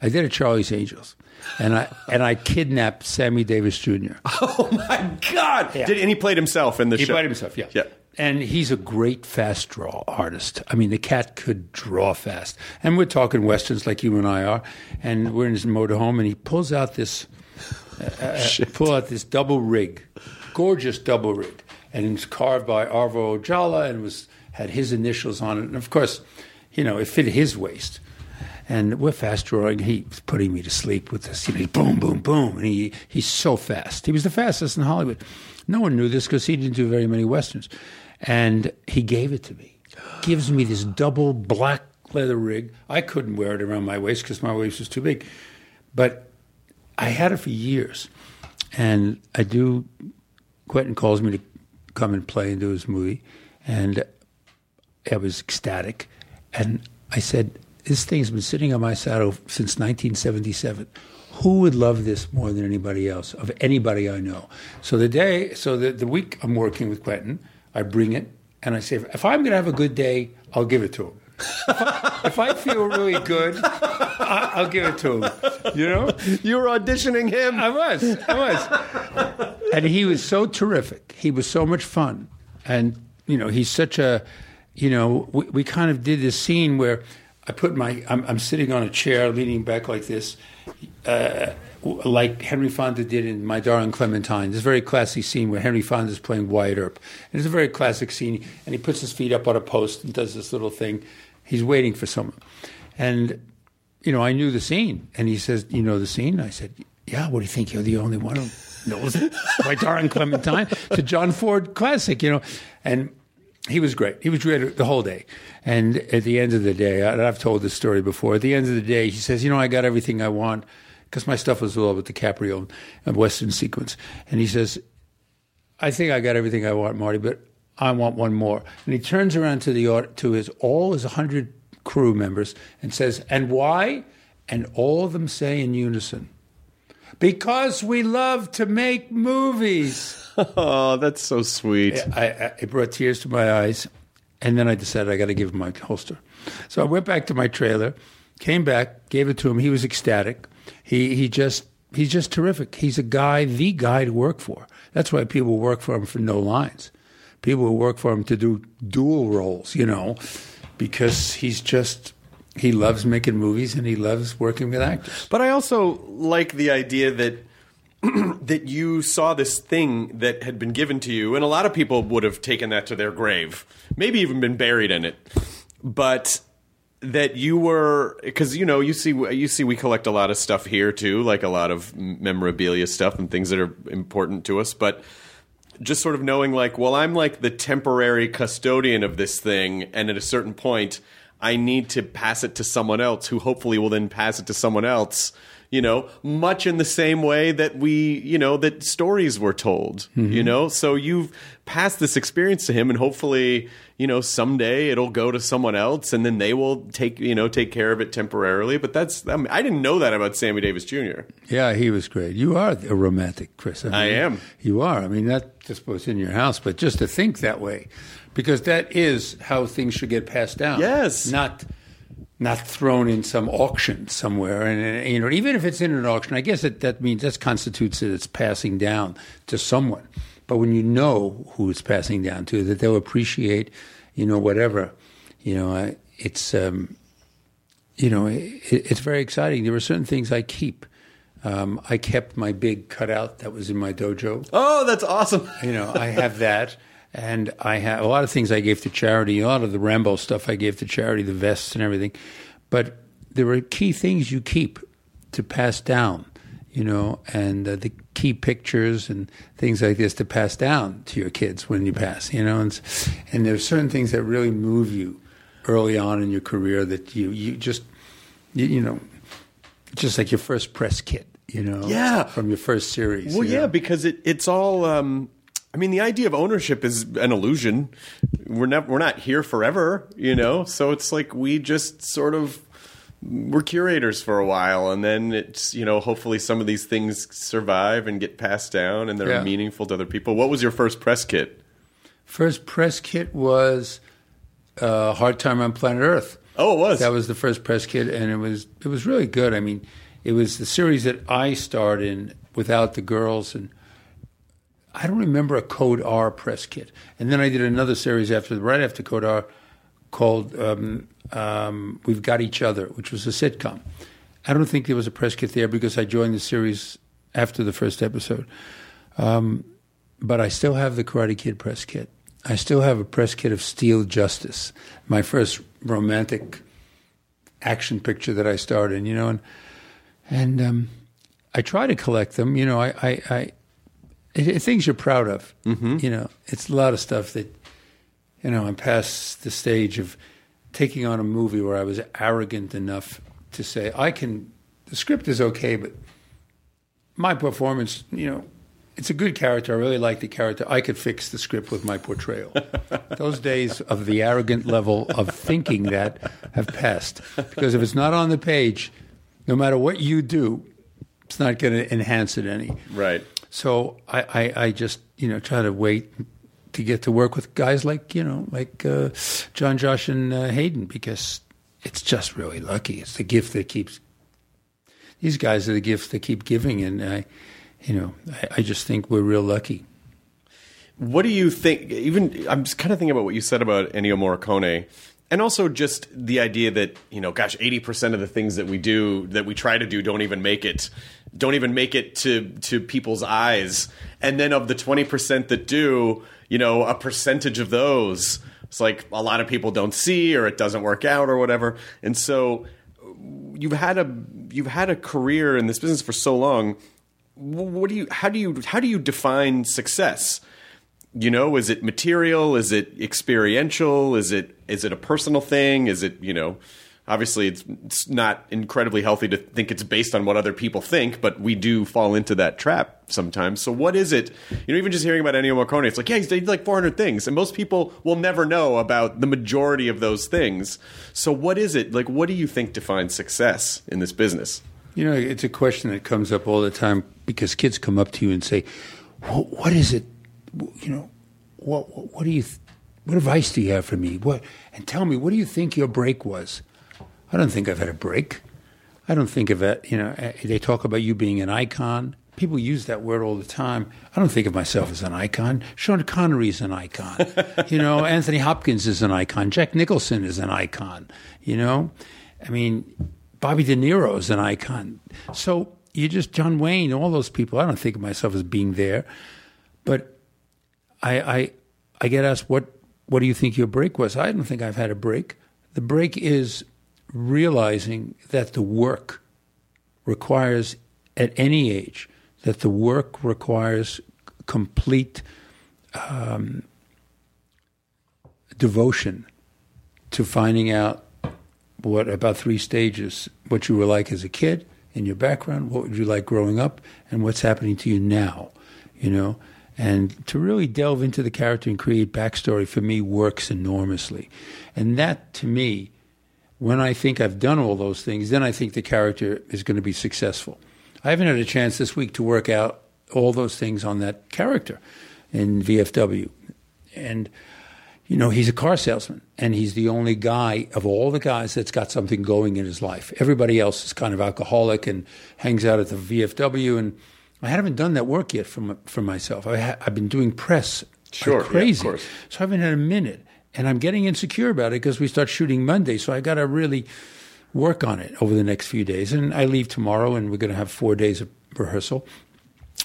I did a Charlie's Angels, and I and I kidnapped Sammy Davis Junior Oh my God! Yeah. Did and he played himself in the he show? He played himself. Yeah. Yeah. And he's a great fast draw artist. I mean, the cat could draw fast. And we're talking Westerns like you and I are. And we're in his motorhome, and he pulls out this uh, pull out this double rig, gorgeous double rig. And it was carved by Arvo Jala and was had his initials on it. And, of course, you know, it fit his waist. And we're fast drawing. He's putting me to sleep with this, you know, boom, boom, boom. And he, he's so fast. He was the fastest in Hollywood. No one knew this because he didn't do very many Westerns. And he gave it to me. Gives me this double black leather rig. I couldn't wear it around my waist because my waist was too big. But I had it for years. And I do, Quentin calls me to come and play and do his movie. And I was ecstatic. And I said, this thing's been sitting on my saddle since nineteen seventy-seven. Who would love this more than anybody else, of anybody I know? So the day, so the, the week I'm working with Quentin, I bring it, and I say, if I'm going to have a good day, I'll give it to him. If I feel really good, I, I'll give it to him. You know? You were auditioning him. I was. I was. And he was so terrific. He was so much fun. And, you know, he's such a, you know, we, we kind of did this scene where I put my, I'm, I'm sitting on a chair leaning back like this, uh, like Henry Fonda did in My Darling Clementine. This very classy scene where Henry Fonda is playing Wyatt Earp. And it's a very classic scene. And he puts his feet up on a post and does this little thing. He's waiting for someone. And, you know, I knew the scene. And he says, you know the scene? I said, yeah, what do you think? You're the only one who knows it. My Darling Clementine. It's a John Ford classic, you know. And he was great. He was great the whole day. And at the end of the day, and I've told this story before, at the end of the day, he says, you know, I got everything I want, because my stuff was all about DiCaprio and Western sequence. And he says, I think I got everything I want, Marty, but I want one more. And he turns around to the to his all his one hundred crew members and says, and why? And all of them say in unison, because we love to make movies. Oh, that's so sweet. I, I, it brought tears to my eyes. And then I decided I got to give him my holster. So I went back to my trailer, came back, gave it to him. He was ecstatic. He he just he's just terrific. He's a guy, the guy to work for. That's why people work for him for no lines. People who work for him to do dual roles, you know, because he's just, he loves making movies and he loves working with actors. But I also like the idea that that you saw this thing that had been given to you, and a lot of people would have taken that to their grave, maybe even been buried in it. But that you were, because, you know, you see, you see, we collect a lot of stuff here too, like a lot of memorabilia stuff and things that are important to us. But just sort of knowing, like, well, I'm like the temporary custodian of this thing, and at a certain point, I need to pass it to someone else, who hopefully will then pass it to someone else. You know, much in the same way that we, you know, that stories were told, mm-hmm. you know, so you've passed this experience to him, and hopefully, you know, someday it'll go to someone else, and then they will take, you know, take care of it temporarily. But that's, I mean, I didn't know that about Sammy Davis Junior Yeah, he was great. You are a romantic, Chris. I mean, I am. You are. I mean, not just what's in your house, but just to think that way, because that is how things should get passed down. Yes. Not... Not thrown in some auction somewhere, and, and you know, even if it's in an auction, I guess that that means that constitutes that it's passing down to someone. But when you know who it's passing down to, that they'll appreciate, you know, whatever, you know, it's, um, you know, it, it's very exciting. There were certain things I keep. Um, I kept my big cutout that was in my dojo. Oh, that's awesome! You know, I have that. And I have a lot of things I gave to charity, a lot of the Rambo stuff I gave to charity, the vests and everything. But there are key things you keep to pass down, you know, and uh, the key pictures and things like this to pass down to your kids when you pass, you know. And, and there are certain things that really move you early on in your career that you, you just, you, you know, just like your first press kit, you know, yeah. from your first series. Well, yeah, know? Because it, it's all... Um... I mean, the idea of ownership is an illusion. We're not we're not here forever, you know? So it's like we just sort of we're curators for a while, and then it's, you know, hopefully some of these things survive and get passed down, and they're yeah. meaningful to other people. What was your first press kit? First press kit was uh, Hard Time on Planet Earth. Oh, it was. That was the first press kit, and it was it was really good. I mean, it was the series that I starred in without the girls, and I don't remember a Code R press kit. And then I did another series after, right after Code R called um, um, We've Got Each Other, which was a sitcom. I don't think there was a press kit there because I joined the series after the first episode. Um, but I still have the Karate Kid press kit. I still have a press kit of Steel Justice, my first romantic action picture that I starred in, you know, and and um, I try to collect them. You know, I, I, I it, it, things you're proud of. Mm-hmm. You know, it's a lot of stuff that, you know, I'm past the stage of taking on a movie where I was arrogant enough to say, I can, the script is okay, but my performance, you know, it's a good character. I really like the character. I could fix the script with my portrayal. Those days of the arrogant level of thinking that have passed. Because if it's not on the page, no matter what you do, it's not going to enhance it any. Right. So I, I, I just, you know, try to wait to get to work with guys like, you know, like uh, John, Josh, and uh, Hayden, because it's just really lucky. It's the gift that keeps... These guys are the gifts that keep giving, and I... You know, I, I just think we're real lucky. What do you think? Even I'm just kind of thinking about what you said about Ennio Morricone, and also just the idea that, you know, gosh, eighty percent of the things that we do, that we try to do, don't even make it, don't even make it to to people's eyes. And then of the twenty percent that do, you know, a percentage of those, it's like a lot of people don't see, or it doesn't work out, or whatever. And so you've had a you've had a career in this business for so long. What do you? How do you? How do you define success? You know, is it material? Is it experiential? Is it? Is it a personal thing? Is it? You know, obviously, it's, it's not incredibly healthy to think it's based on what other people think, but we do fall into that trap sometimes. So, what is it? You know, even just hearing about Ennio Morricone, it's like, yeah, he's did like four hundred things, and most people will never know about the majority of those things. So, what is it? Like, what do you think defines success in this business? You know, it's a question that comes up all the time because kids come up to you and say, well, what is it, you know, what, what what do you, what advice do you have for me? What And tell me, what do you think your break was? I don't think I've had a break. I don't think of it, you know, they talk about you being an icon. People use that word all the time. I don't think of myself as an icon. Sean Connery is an icon. You know, Anthony Hopkins is an icon. Jack Nicholson is an icon, you know. I mean... Bobby De Niro's an icon. So you just, John Wayne, all those people, I don't think of myself as being there. But I I, I get asked, what, what do you think your break was? I don't think I've had a break. The break is realizing that the work requires, at any age, that the work requires complete um, devotion to finding out what about three stages, what you were like as a kid, in your background, what would you like growing up, and what's happening to you now, you know? And to really delve into the character and create backstory, for me, works enormously. And that, to me, when I think I've done all those things, then I think the character is going to be successful. I haven't had a chance this week to work out all those things on that character in V F W. And... You know, he's a car salesman, and he's the only guy of all the guys that's got something going in his life. Everybody else is kind of alcoholic and hangs out at the V F W, and I haven't done that work yet for, for myself. I ha- I've been doing press sure, like crazy, yeah, of course. So I haven't had a minute, and I'm getting insecure about it because we start shooting Monday, so I got to really work on it over the next few days. And I leave tomorrow, and we're going to have four days of rehearsal,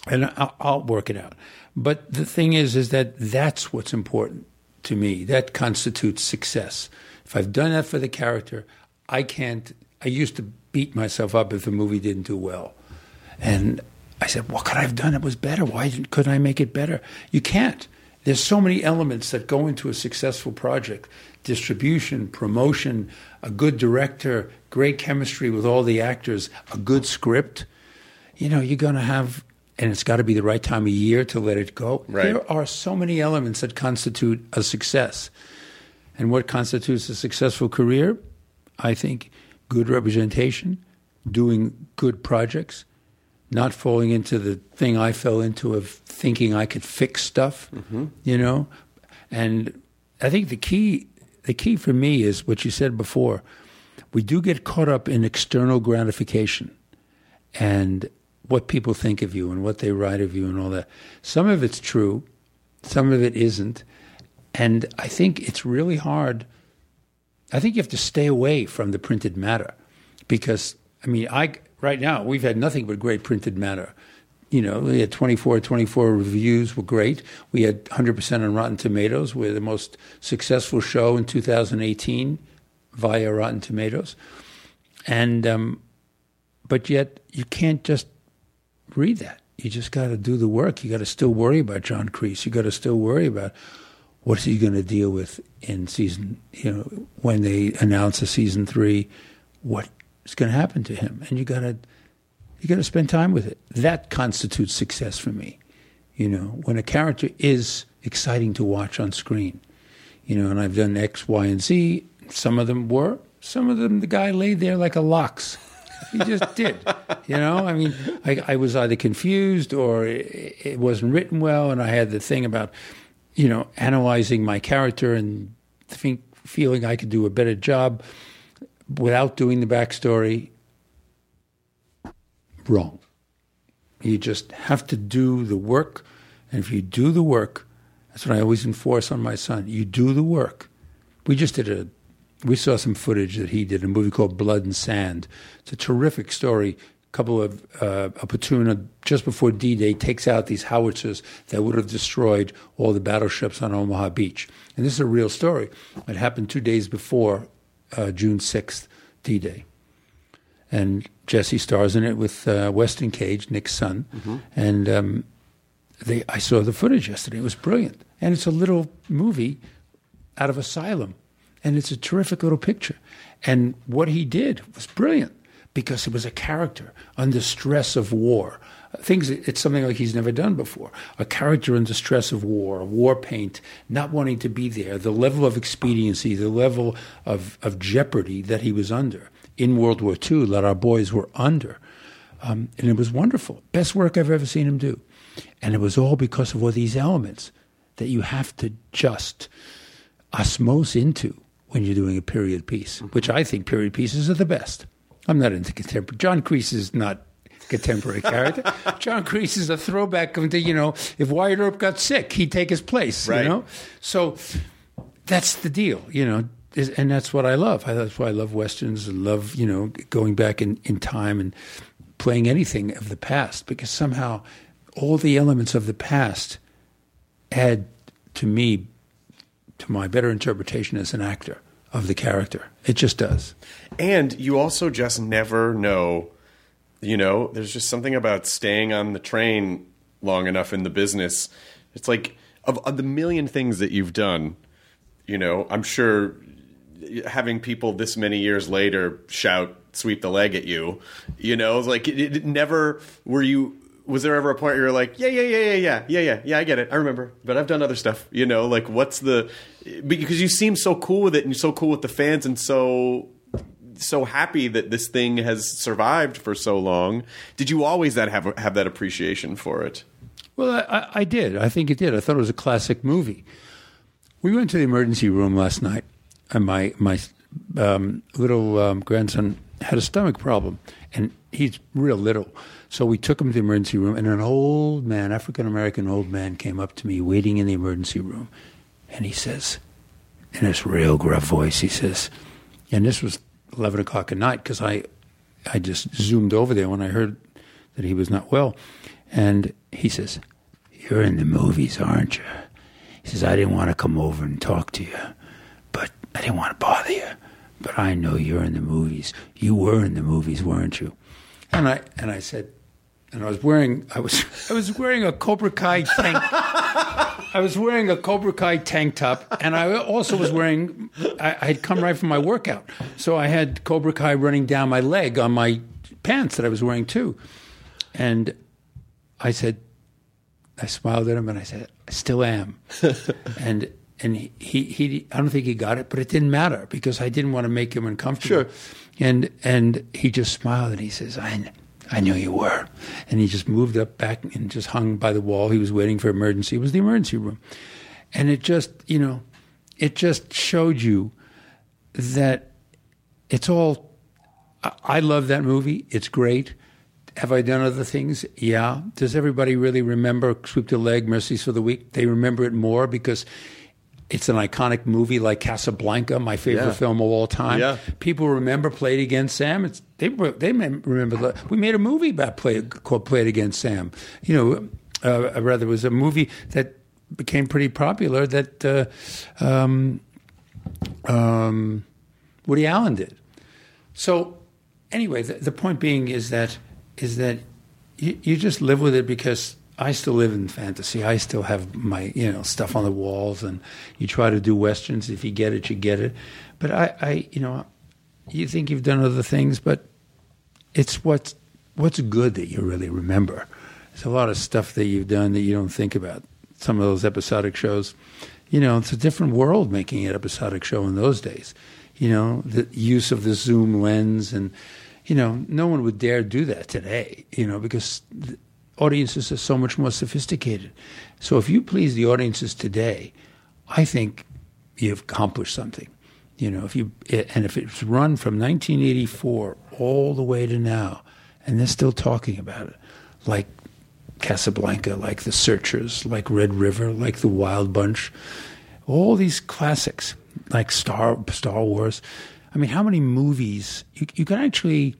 and I'll, I'll work it out. But the thing is, is that that's what's important. To me, that constitutes success. If I've done that for the character, I can't... I used to beat myself up if the movie didn't do well. And I said, what could I have done that was better? Why couldn't I make it better? You can't. There's so many elements that go into a successful project. Distribution, promotion, a good director, great chemistry with all the actors, a good script. You know, you're going to have... And it's got to be the right time of year to let it go. Right. There are so many elements that constitute a success. And what constitutes a successful career? I think good representation, doing good projects, not falling into the thing I fell into of thinking I could fix stuff, mm-hmm. you know? And I think the key, the key for me is what you said before. We do get caught up in external gratification and what people think of you and what they write of you and all that. Some of it's true, some of it isn't. And I think it's really hard. I think you have to stay away from the printed matter because, I mean, I right now we've had nothing but great printed matter. You know, we had twenty-four, twenty-four reviews were great. We had one hundred percent on Rotten Tomatoes. We're the most successful show in two thousand eighteen via Rotten Tomatoes. And um, but yet you can't just read that. You just got to do the work. You got to still worry about John Kreese. You got to still worry about what's he going to deal with in season, you know, when they announce a season three, what's going to happen to him. And you got to you got to spend time with it. That constitutes success for me. You know, when a character is exciting to watch on screen, you know, and I've done X, Y, and Z. Some of them were. Some of them, the guy laid there like a lox. He just did. You know, I mean, I, I was either confused or it, it wasn't written well. And I had the thing about, you know, analyzing my character and think, feeling I could do a better job without doing the backstory. Wrong. You just have to do the work. And if you do the work, that's what I always enforce on my son. You do the work. We just did a, we saw some footage that he did, a movie called Blood and Sand. It's a terrific story. A couple of, uh, a platoon just before D-Day takes out these howitzers that would have destroyed all the battleships on Omaha Beach. And this is a real story. It happened two days before uh, June sixth, D-Day. And Jesse stars in it with uh, Weston Cage, Nick's son. Mm-hmm. And um, they, I saw the footage yesterday. It was brilliant. And it's a little movie out of Asylum. And it's a terrific little picture. And what he did was brilliant because it was a character under stress of war. Things, it's something like he's never done before. A character under stress of war, war paint, not wanting to be there, the level of expediency, the level of, of jeopardy that he was under. In World War Two, that our boys were under. Um, and it was wonderful. Best work I've ever seen him do. And it was all because of all these elements that you have to just osmose into when you're doing a period piece, which I think period pieces are the best. I'm not into contemporary. John Kreese is not contemporary character. John Kreese is a throwback to, you know, if Wyatt Earp got sick, he'd take his place, right. You know? So that's the deal, you know? And that's what I love. That's why I love Westerns and love, you know, going back in, in time and playing anything of the past, because somehow all the elements of the past add to me, to my better interpretation as an actor of the character. It just does. And you also just never know, you know, there's just something about staying on the train long enough in the business. It's like of, of the million things that you've done, you know, I'm sure having people this many years later shout, sweep the leg at you, you know, like it, it never were you, was there ever a point where you're like, yeah, yeah, yeah, yeah, yeah, yeah, yeah, yeah, I get it. I remember, but I've done other stuff, you know, like what's the, because you seem so cool with it and you're so cool with the fans and so, so happy that this thing has survived for so long. Did you always that have, have that appreciation for it? Well, I, I did. I think it did. I thought it was a classic movie. We went to the emergency room last night. And my my um, little um, grandson had a stomach problem, and he's real little. So we took him to the emergency room, and an old man, African-American old man, came up to me waiting in the emergency room. And he says, in this real gruff voice, he says, and this was eleven o'clock at night because I, I just zoomed over there when I heard that he was not well. And he says, "You're in the movies, aren't you?" He says, "I didn't want to come over and talk to you. I didn't want to bother you, but I know you're in the movies. You were in the movies, weren't you?" And I and I said, and I was wearing I was I was wearing a Cobra Kai tank. I was wearing a Cobra Kai tank top, and I also was wearing. I, I had come right from my workout, so I had Cobra Kai running down my leg on my pants that I was wearing too. And I said, I smiled at him, and I said, "I still am." And. And he, he, he, I don't think he got it, but it didn't matter because I didn't want to make him uncomfortable. Sure. And and he just smiled and he says, I, I knew you were. And he just moved up back and just hung by the wall. He was waiting for emergency. It was the emergency room. And it just, you know, it just showed you that it's all, I, I love that movie. It's great. Have I done other things? Yeah. Does everybody really remember Sweep the Leg, Mercies for the Weak? They remember it more because it's an iconic movie like Casablanca, my favorite yeah. film of all time. Yeah. People remember Play It Again, Sam. It's, they they remember. The, we made a movie about play called Play It Again, Sam. You know, uh, rather it was a movie that became pretty popular that uh, um, um, Woody Allen did. So anyway, the, the point being is that is that you, you just live with it, because I still live in fantasy. I still have my, you know, stuff on the walls, and you try to do Westerns. If you get it, you get it. But I, I you know, you think you've done other things, but it's what's, what's good that you really remember. There's a lot of stuff that you've done that you don't think about. Some of those episodic shows, you know, it's a different world making an episodic show in those days. You know, the use of the zoom lens, and, you know, no one would dare do that today, you know, because the audiences are so much more sophisticated. So if you please the audiences today, I think you've accomplished something. You know, if you, and if it's run from nineteen eighty-four all the way to now, and they're still talking about it, like Casablanca, like The Searchers, like Red River, like The Wild Bunch, all these classics, like Star Star Wars. I mean, how many movies? You, you can actually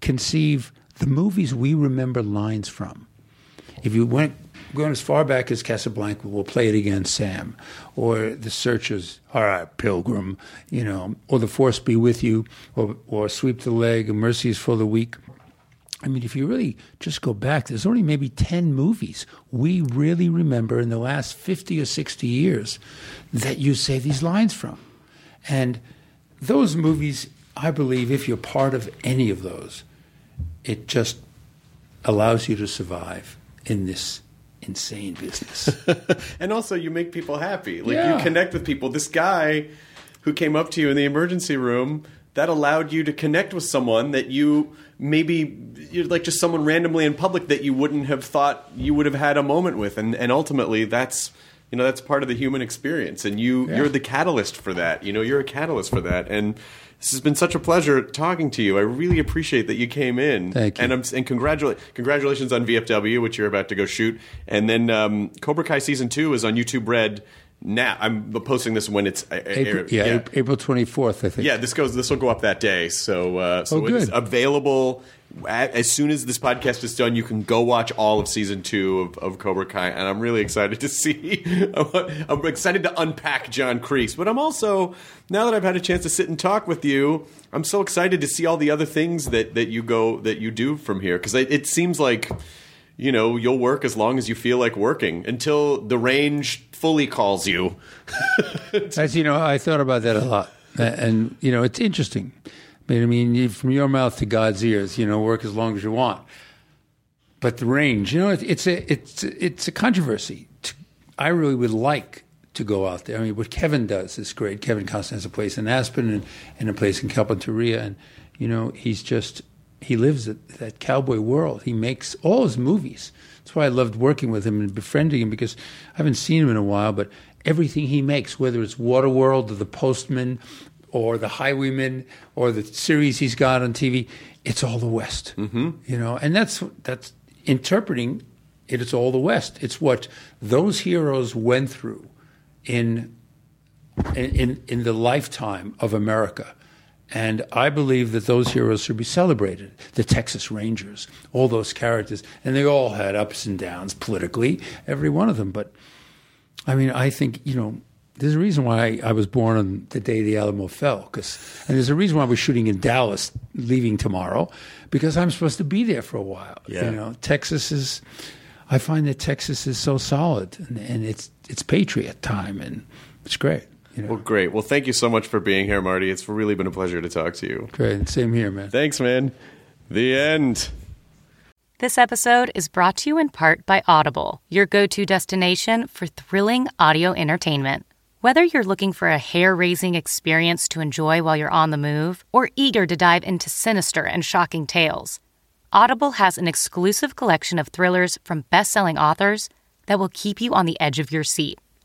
conceive the movies we remember lines from. If you went going as far back as Casablanca, we'll play it again, Sam, or The Searchers, all right, Pilgrim, you know, or The Force Be With You, or, or Sweep the Leg, and Mercy is for the Weak. I mean, if you really just go back, there's only maybe ten movies we really remember in the last fifty or sixty years that you say these lines from. And those movies, I believe, if you're part of any of those, it just allows you to survive in this insane business. And also, you make people happy. Like, yeah. You connect with people. This guy who came up to you in the emergency room, that allowed you to connect with someone that you maybe, you're like just someone randomly in public that you wouldn't have thought you would have had a moment with. And, and ultimately, that's, you know, that's part of the human experience. And you, yeah. You're the catalyst for that. You know, you're a catalyst for that. And this has been such a pleasure talking to you. I really appreciate that you came in. Thank you. And, I'm, and congratula- congratulations on V F W, which you're about to go shoot. And then um, Cobra Kai Season two is on YouTube Red now. I'm posting this when it's... Uh, April, yeah, yeah, April twenty-fourth, I think. Yeah, this goes. This will go up that day. So, uh, so oh, it's available. At, as soon as this podcast is done, you can go watch all of Season two of, of Cobra Kai. And I'm really excited to see... I'm excited to unpack John Kreese. But I'm also... Now that I've had a chance to sit and talk with you, I'm so excited to see all the other things that, that you go that you do from here. Because it, it seems like... You know, you'll work as long as you feel like working until the range fully calls you. As you know, I thought about that a lot. And, you know, it's interesting. I mean, from your mouth to God's ears, you know, work as long as you want. But the range, you know, it's a, it's, it's a controversy. I really would like to go out there. I mean, what Kevin does is great. Kevin Costner has a place in Aspen and, and a place in Carpinteria. And, you know, he's just... He lives at that cowboy world. He makes all his movies. That's why I loved working with him and befriending him, because I haven't seen him in a while, but everything he makes, whether it's Waterworld or The Postman or The Highwayman or the series he's got on T V, it's all the West. Mm-hmm. You know, and that's that's interpreting it. It's all the West. It's what those heroes went through in in in the lifetime of America. And I believe that those heroes should be celebrated. The Texas Rangers, all those characters. And they all had ups and downs politically, every one of them. But, I mean, I think, you know, there's a reason why I, I was born on the day the Alamo fell. 'Cause, and there's a reason why we're shooting in Dallas, leaving tomorrow, because I'm supposed to be there for a while. Yeah. You know, Texas is, I find that Texas is so solid. And, and it's it's Patriot time, and it's great. You know. Well, great. Well, thank you so much for being here, Marty. It's really been a pleasure to talk to you. Great. Same here, man. Thanks, man. The end. This episode is brought to you in part by Audible, your go-to destination for thrilling audio entertainment. Whether you're looking for a hair-raising experience to enjoy while you're on the move, or eager to dive into sinister and shocking tales, Audible has an exclusive collection of thrillers from best-selling authors that will keep you on the edge of your seat.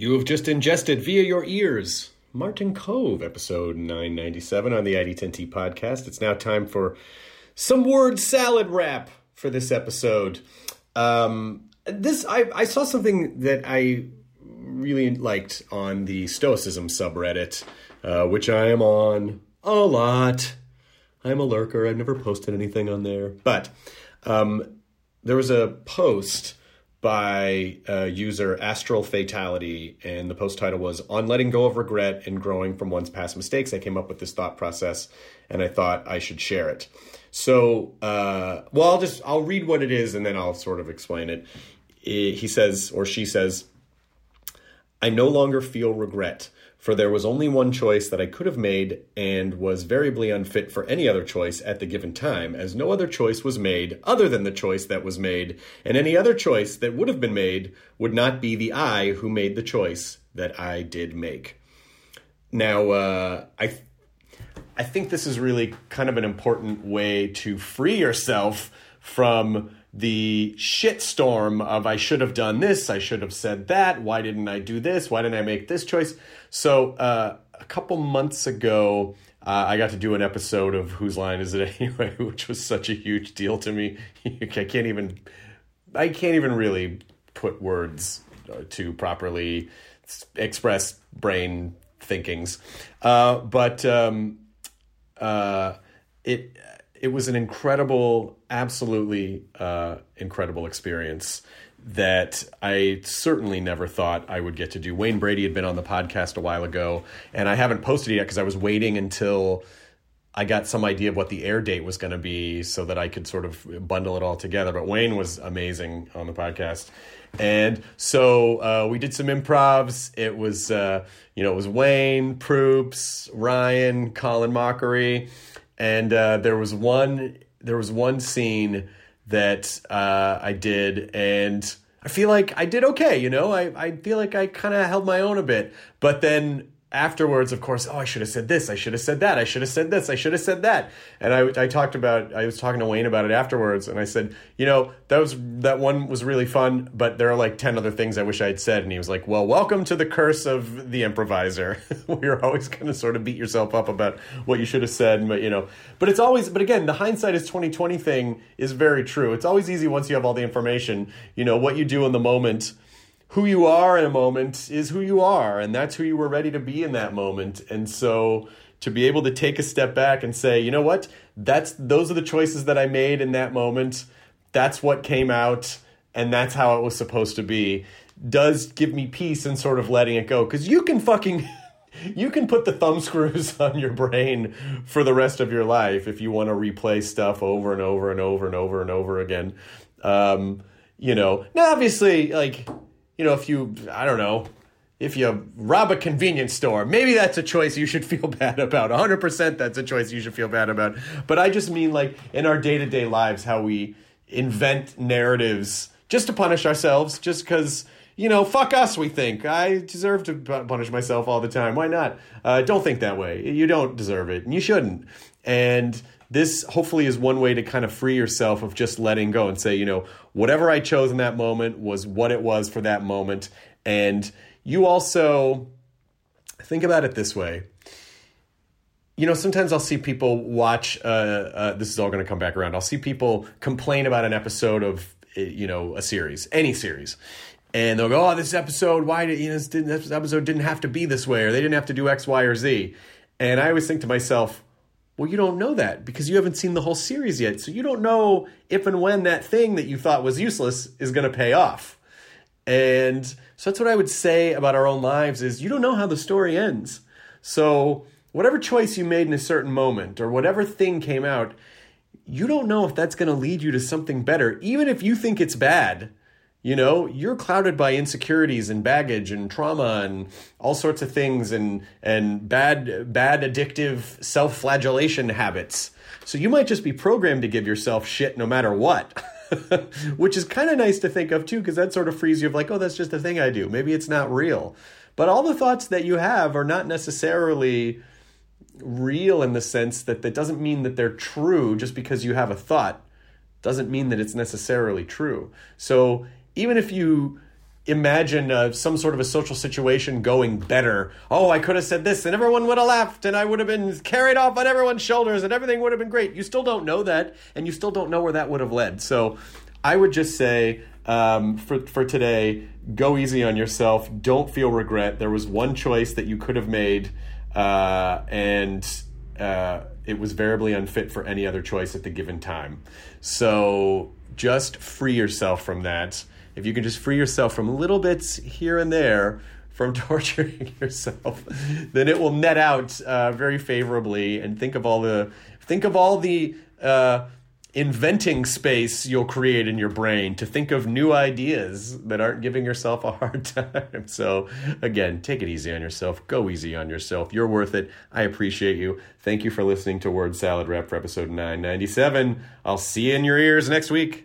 You have just ingested via your ears Martin Kove, episode nine ninety-seven on the I D ten T podcast. It's now time for some word salad wrap for this episode. Um, this I, I saw something that I really liked on the Stoicism subreddit, uh, which I am on a lot. I'm a lurker. I've never posted anything on there. But um, there was a post by uh, user Astral Fatality, and the post title was, "On Letting Go of Regret and Growing from One's Past Mistakes, I came up with this thought process, and I thought I should share it." So, uh, well, I'll just, I'll read what it is, and then I'll sort of explain it. He says, or she says, "I no longer feel regret, for there was only one choice that I could have made and was variably unfit for any other choice at the given time, as no other choice was made other than the choice that was made, and any other choice that would have been made would not be the I who made the choice that I did make." Now, uh, I th- I think this is really kind of an important way to free yourself from the shitstorm of I should have done this, I should have said that, why didn't I do this, why didn't I make this choice? So uh, a couple months ago, uh, I got to do an episode of Whose Line Is It Anyway, which was such a huge deal to me. I can't even, I can't even really put words to properly express brain thinkings. Uh, but um, uh, it... It was an incredible, absolutely uh, incredible experience that I certainly never thought I would get to do. Wayne Brady had been on the podcast a while ago, and I haven't posted it yet because I was waiting until I got some idea of what the air date was going to be so that I could sort of bundle it all together. But Wayne was amazing on the podcast. And so uh, we did some improvs. It was, uh, you know, it was Wayne, Proops, Ryan, Colin Mockery. And uh, there was one, there was one scene that uh, I did, and I feel like I did okay, you know. I, I feel like I kind of held my own a bit. But then afterwards, of course, oh, I should have said this, I should have said that, I should have said this, I should have said that. And I, I talked about, I was talking to Wayne about it afterwards, and I said, you know, that was that one was really fun, but there are like ten other things I wish I had said. And he was like, well, welcome to the curse of the improviser. You're always going to sort of beat yourself up about what you should have said, but you know. But it's always, but again, the hindsight is twenty twenty thing is very true. It's always easy once you have all the information, you know, what you do in the moment. Who you are in a moment is who you are, and that's who you were ready to be in that moment. And so to be able to take a step back and say, you know what, that's those are the choices that I made in that moment. That's what came out, and that's how it was supposed to be, does give me peace in sort of letting it go. Because you can fucking, you can put the thumb screws on your brain for the rest of your life if you want to replay stuff over and over and over and over and over again. Um, you know, now obviously, like... You know, if you, I don't know, if you rob a convenience store, maybe that's a choice you should feel bad about. one hundred percent that's a choice you should feel bad about. But I just mean, like, in our day-to-day lives, how we invent narratives just to punish ourselves, just because, you know, fuck us, we think. I deserve to punish myself all the time. Why not? Uh, don't think that way. You don't deserve it, and you shouldn't. And this hopefully is one way to kind of free yourself of just letting go and say, you know, whatever I chose in that moment was what it was for that moment. And you also think about it this way. You know, sometimes I'll see people watch, uh, uh, this is all going to come back around. I'll see people complain about an episode of, you know, a series, any series. And they'll go, oh, this episode, why did, you know, this, didn't, this episode didn't have to be this way, or they didn't have to do X, Y, or Z. And I always think to myself, well, you don't know that because you haven't seen the whole series yet. So you don't know if and when that thing that you thought was useless is going to pay off. And so that's what I would say about our own lives is you don't know how the story ends. So whatever choice you made in a certain moment or whatever thing came out, you don't know if that's going to lead you to something better. Even if you think it's bad, you know, you're clouded by insecurities and baggage and trauma and all sorts of things and and bad, bad addictive self-flagellation habits. So you might just be programmed to give yourself shit no matter what, which is kind of nice to think of, too, because that sort of frees you of like, oh, that's just a thing I do. Maybe it's not real. But all the thoughts that you have are not necessarily real in the sense that that doesn't mean that they're true. Just because you have a thought doesn't mean that it's necessarily true. So even if you imagine uh, some sort of a social situation going better. Oh, I could have said this and everyone would have laughed and I would have been carried off on everyone's shoulders and everything would have been great. You still don't know that, and you still don't know where that would have led. So I would just say um, for for today, go easy on yourself. Don't feel regret. There was one choice that you could have made, uh, and uh, it was variably unfit for any other choice at the given time. So just free yourself from that. If you can just free yourself from little bits here and there from torturing yourself, then it will net out uh, very favorably. And think of all the think of all the uh, inventing space you'll create in your brain to think of new ideas that aren't giving yourself a hard time. So again, take it easy on yourself. Go easy on yourself. You're worth it. I appreciate you. Thank you for listening to Word Salad Wrap for episode nine ninety-seven. I'll see you in your ears next week.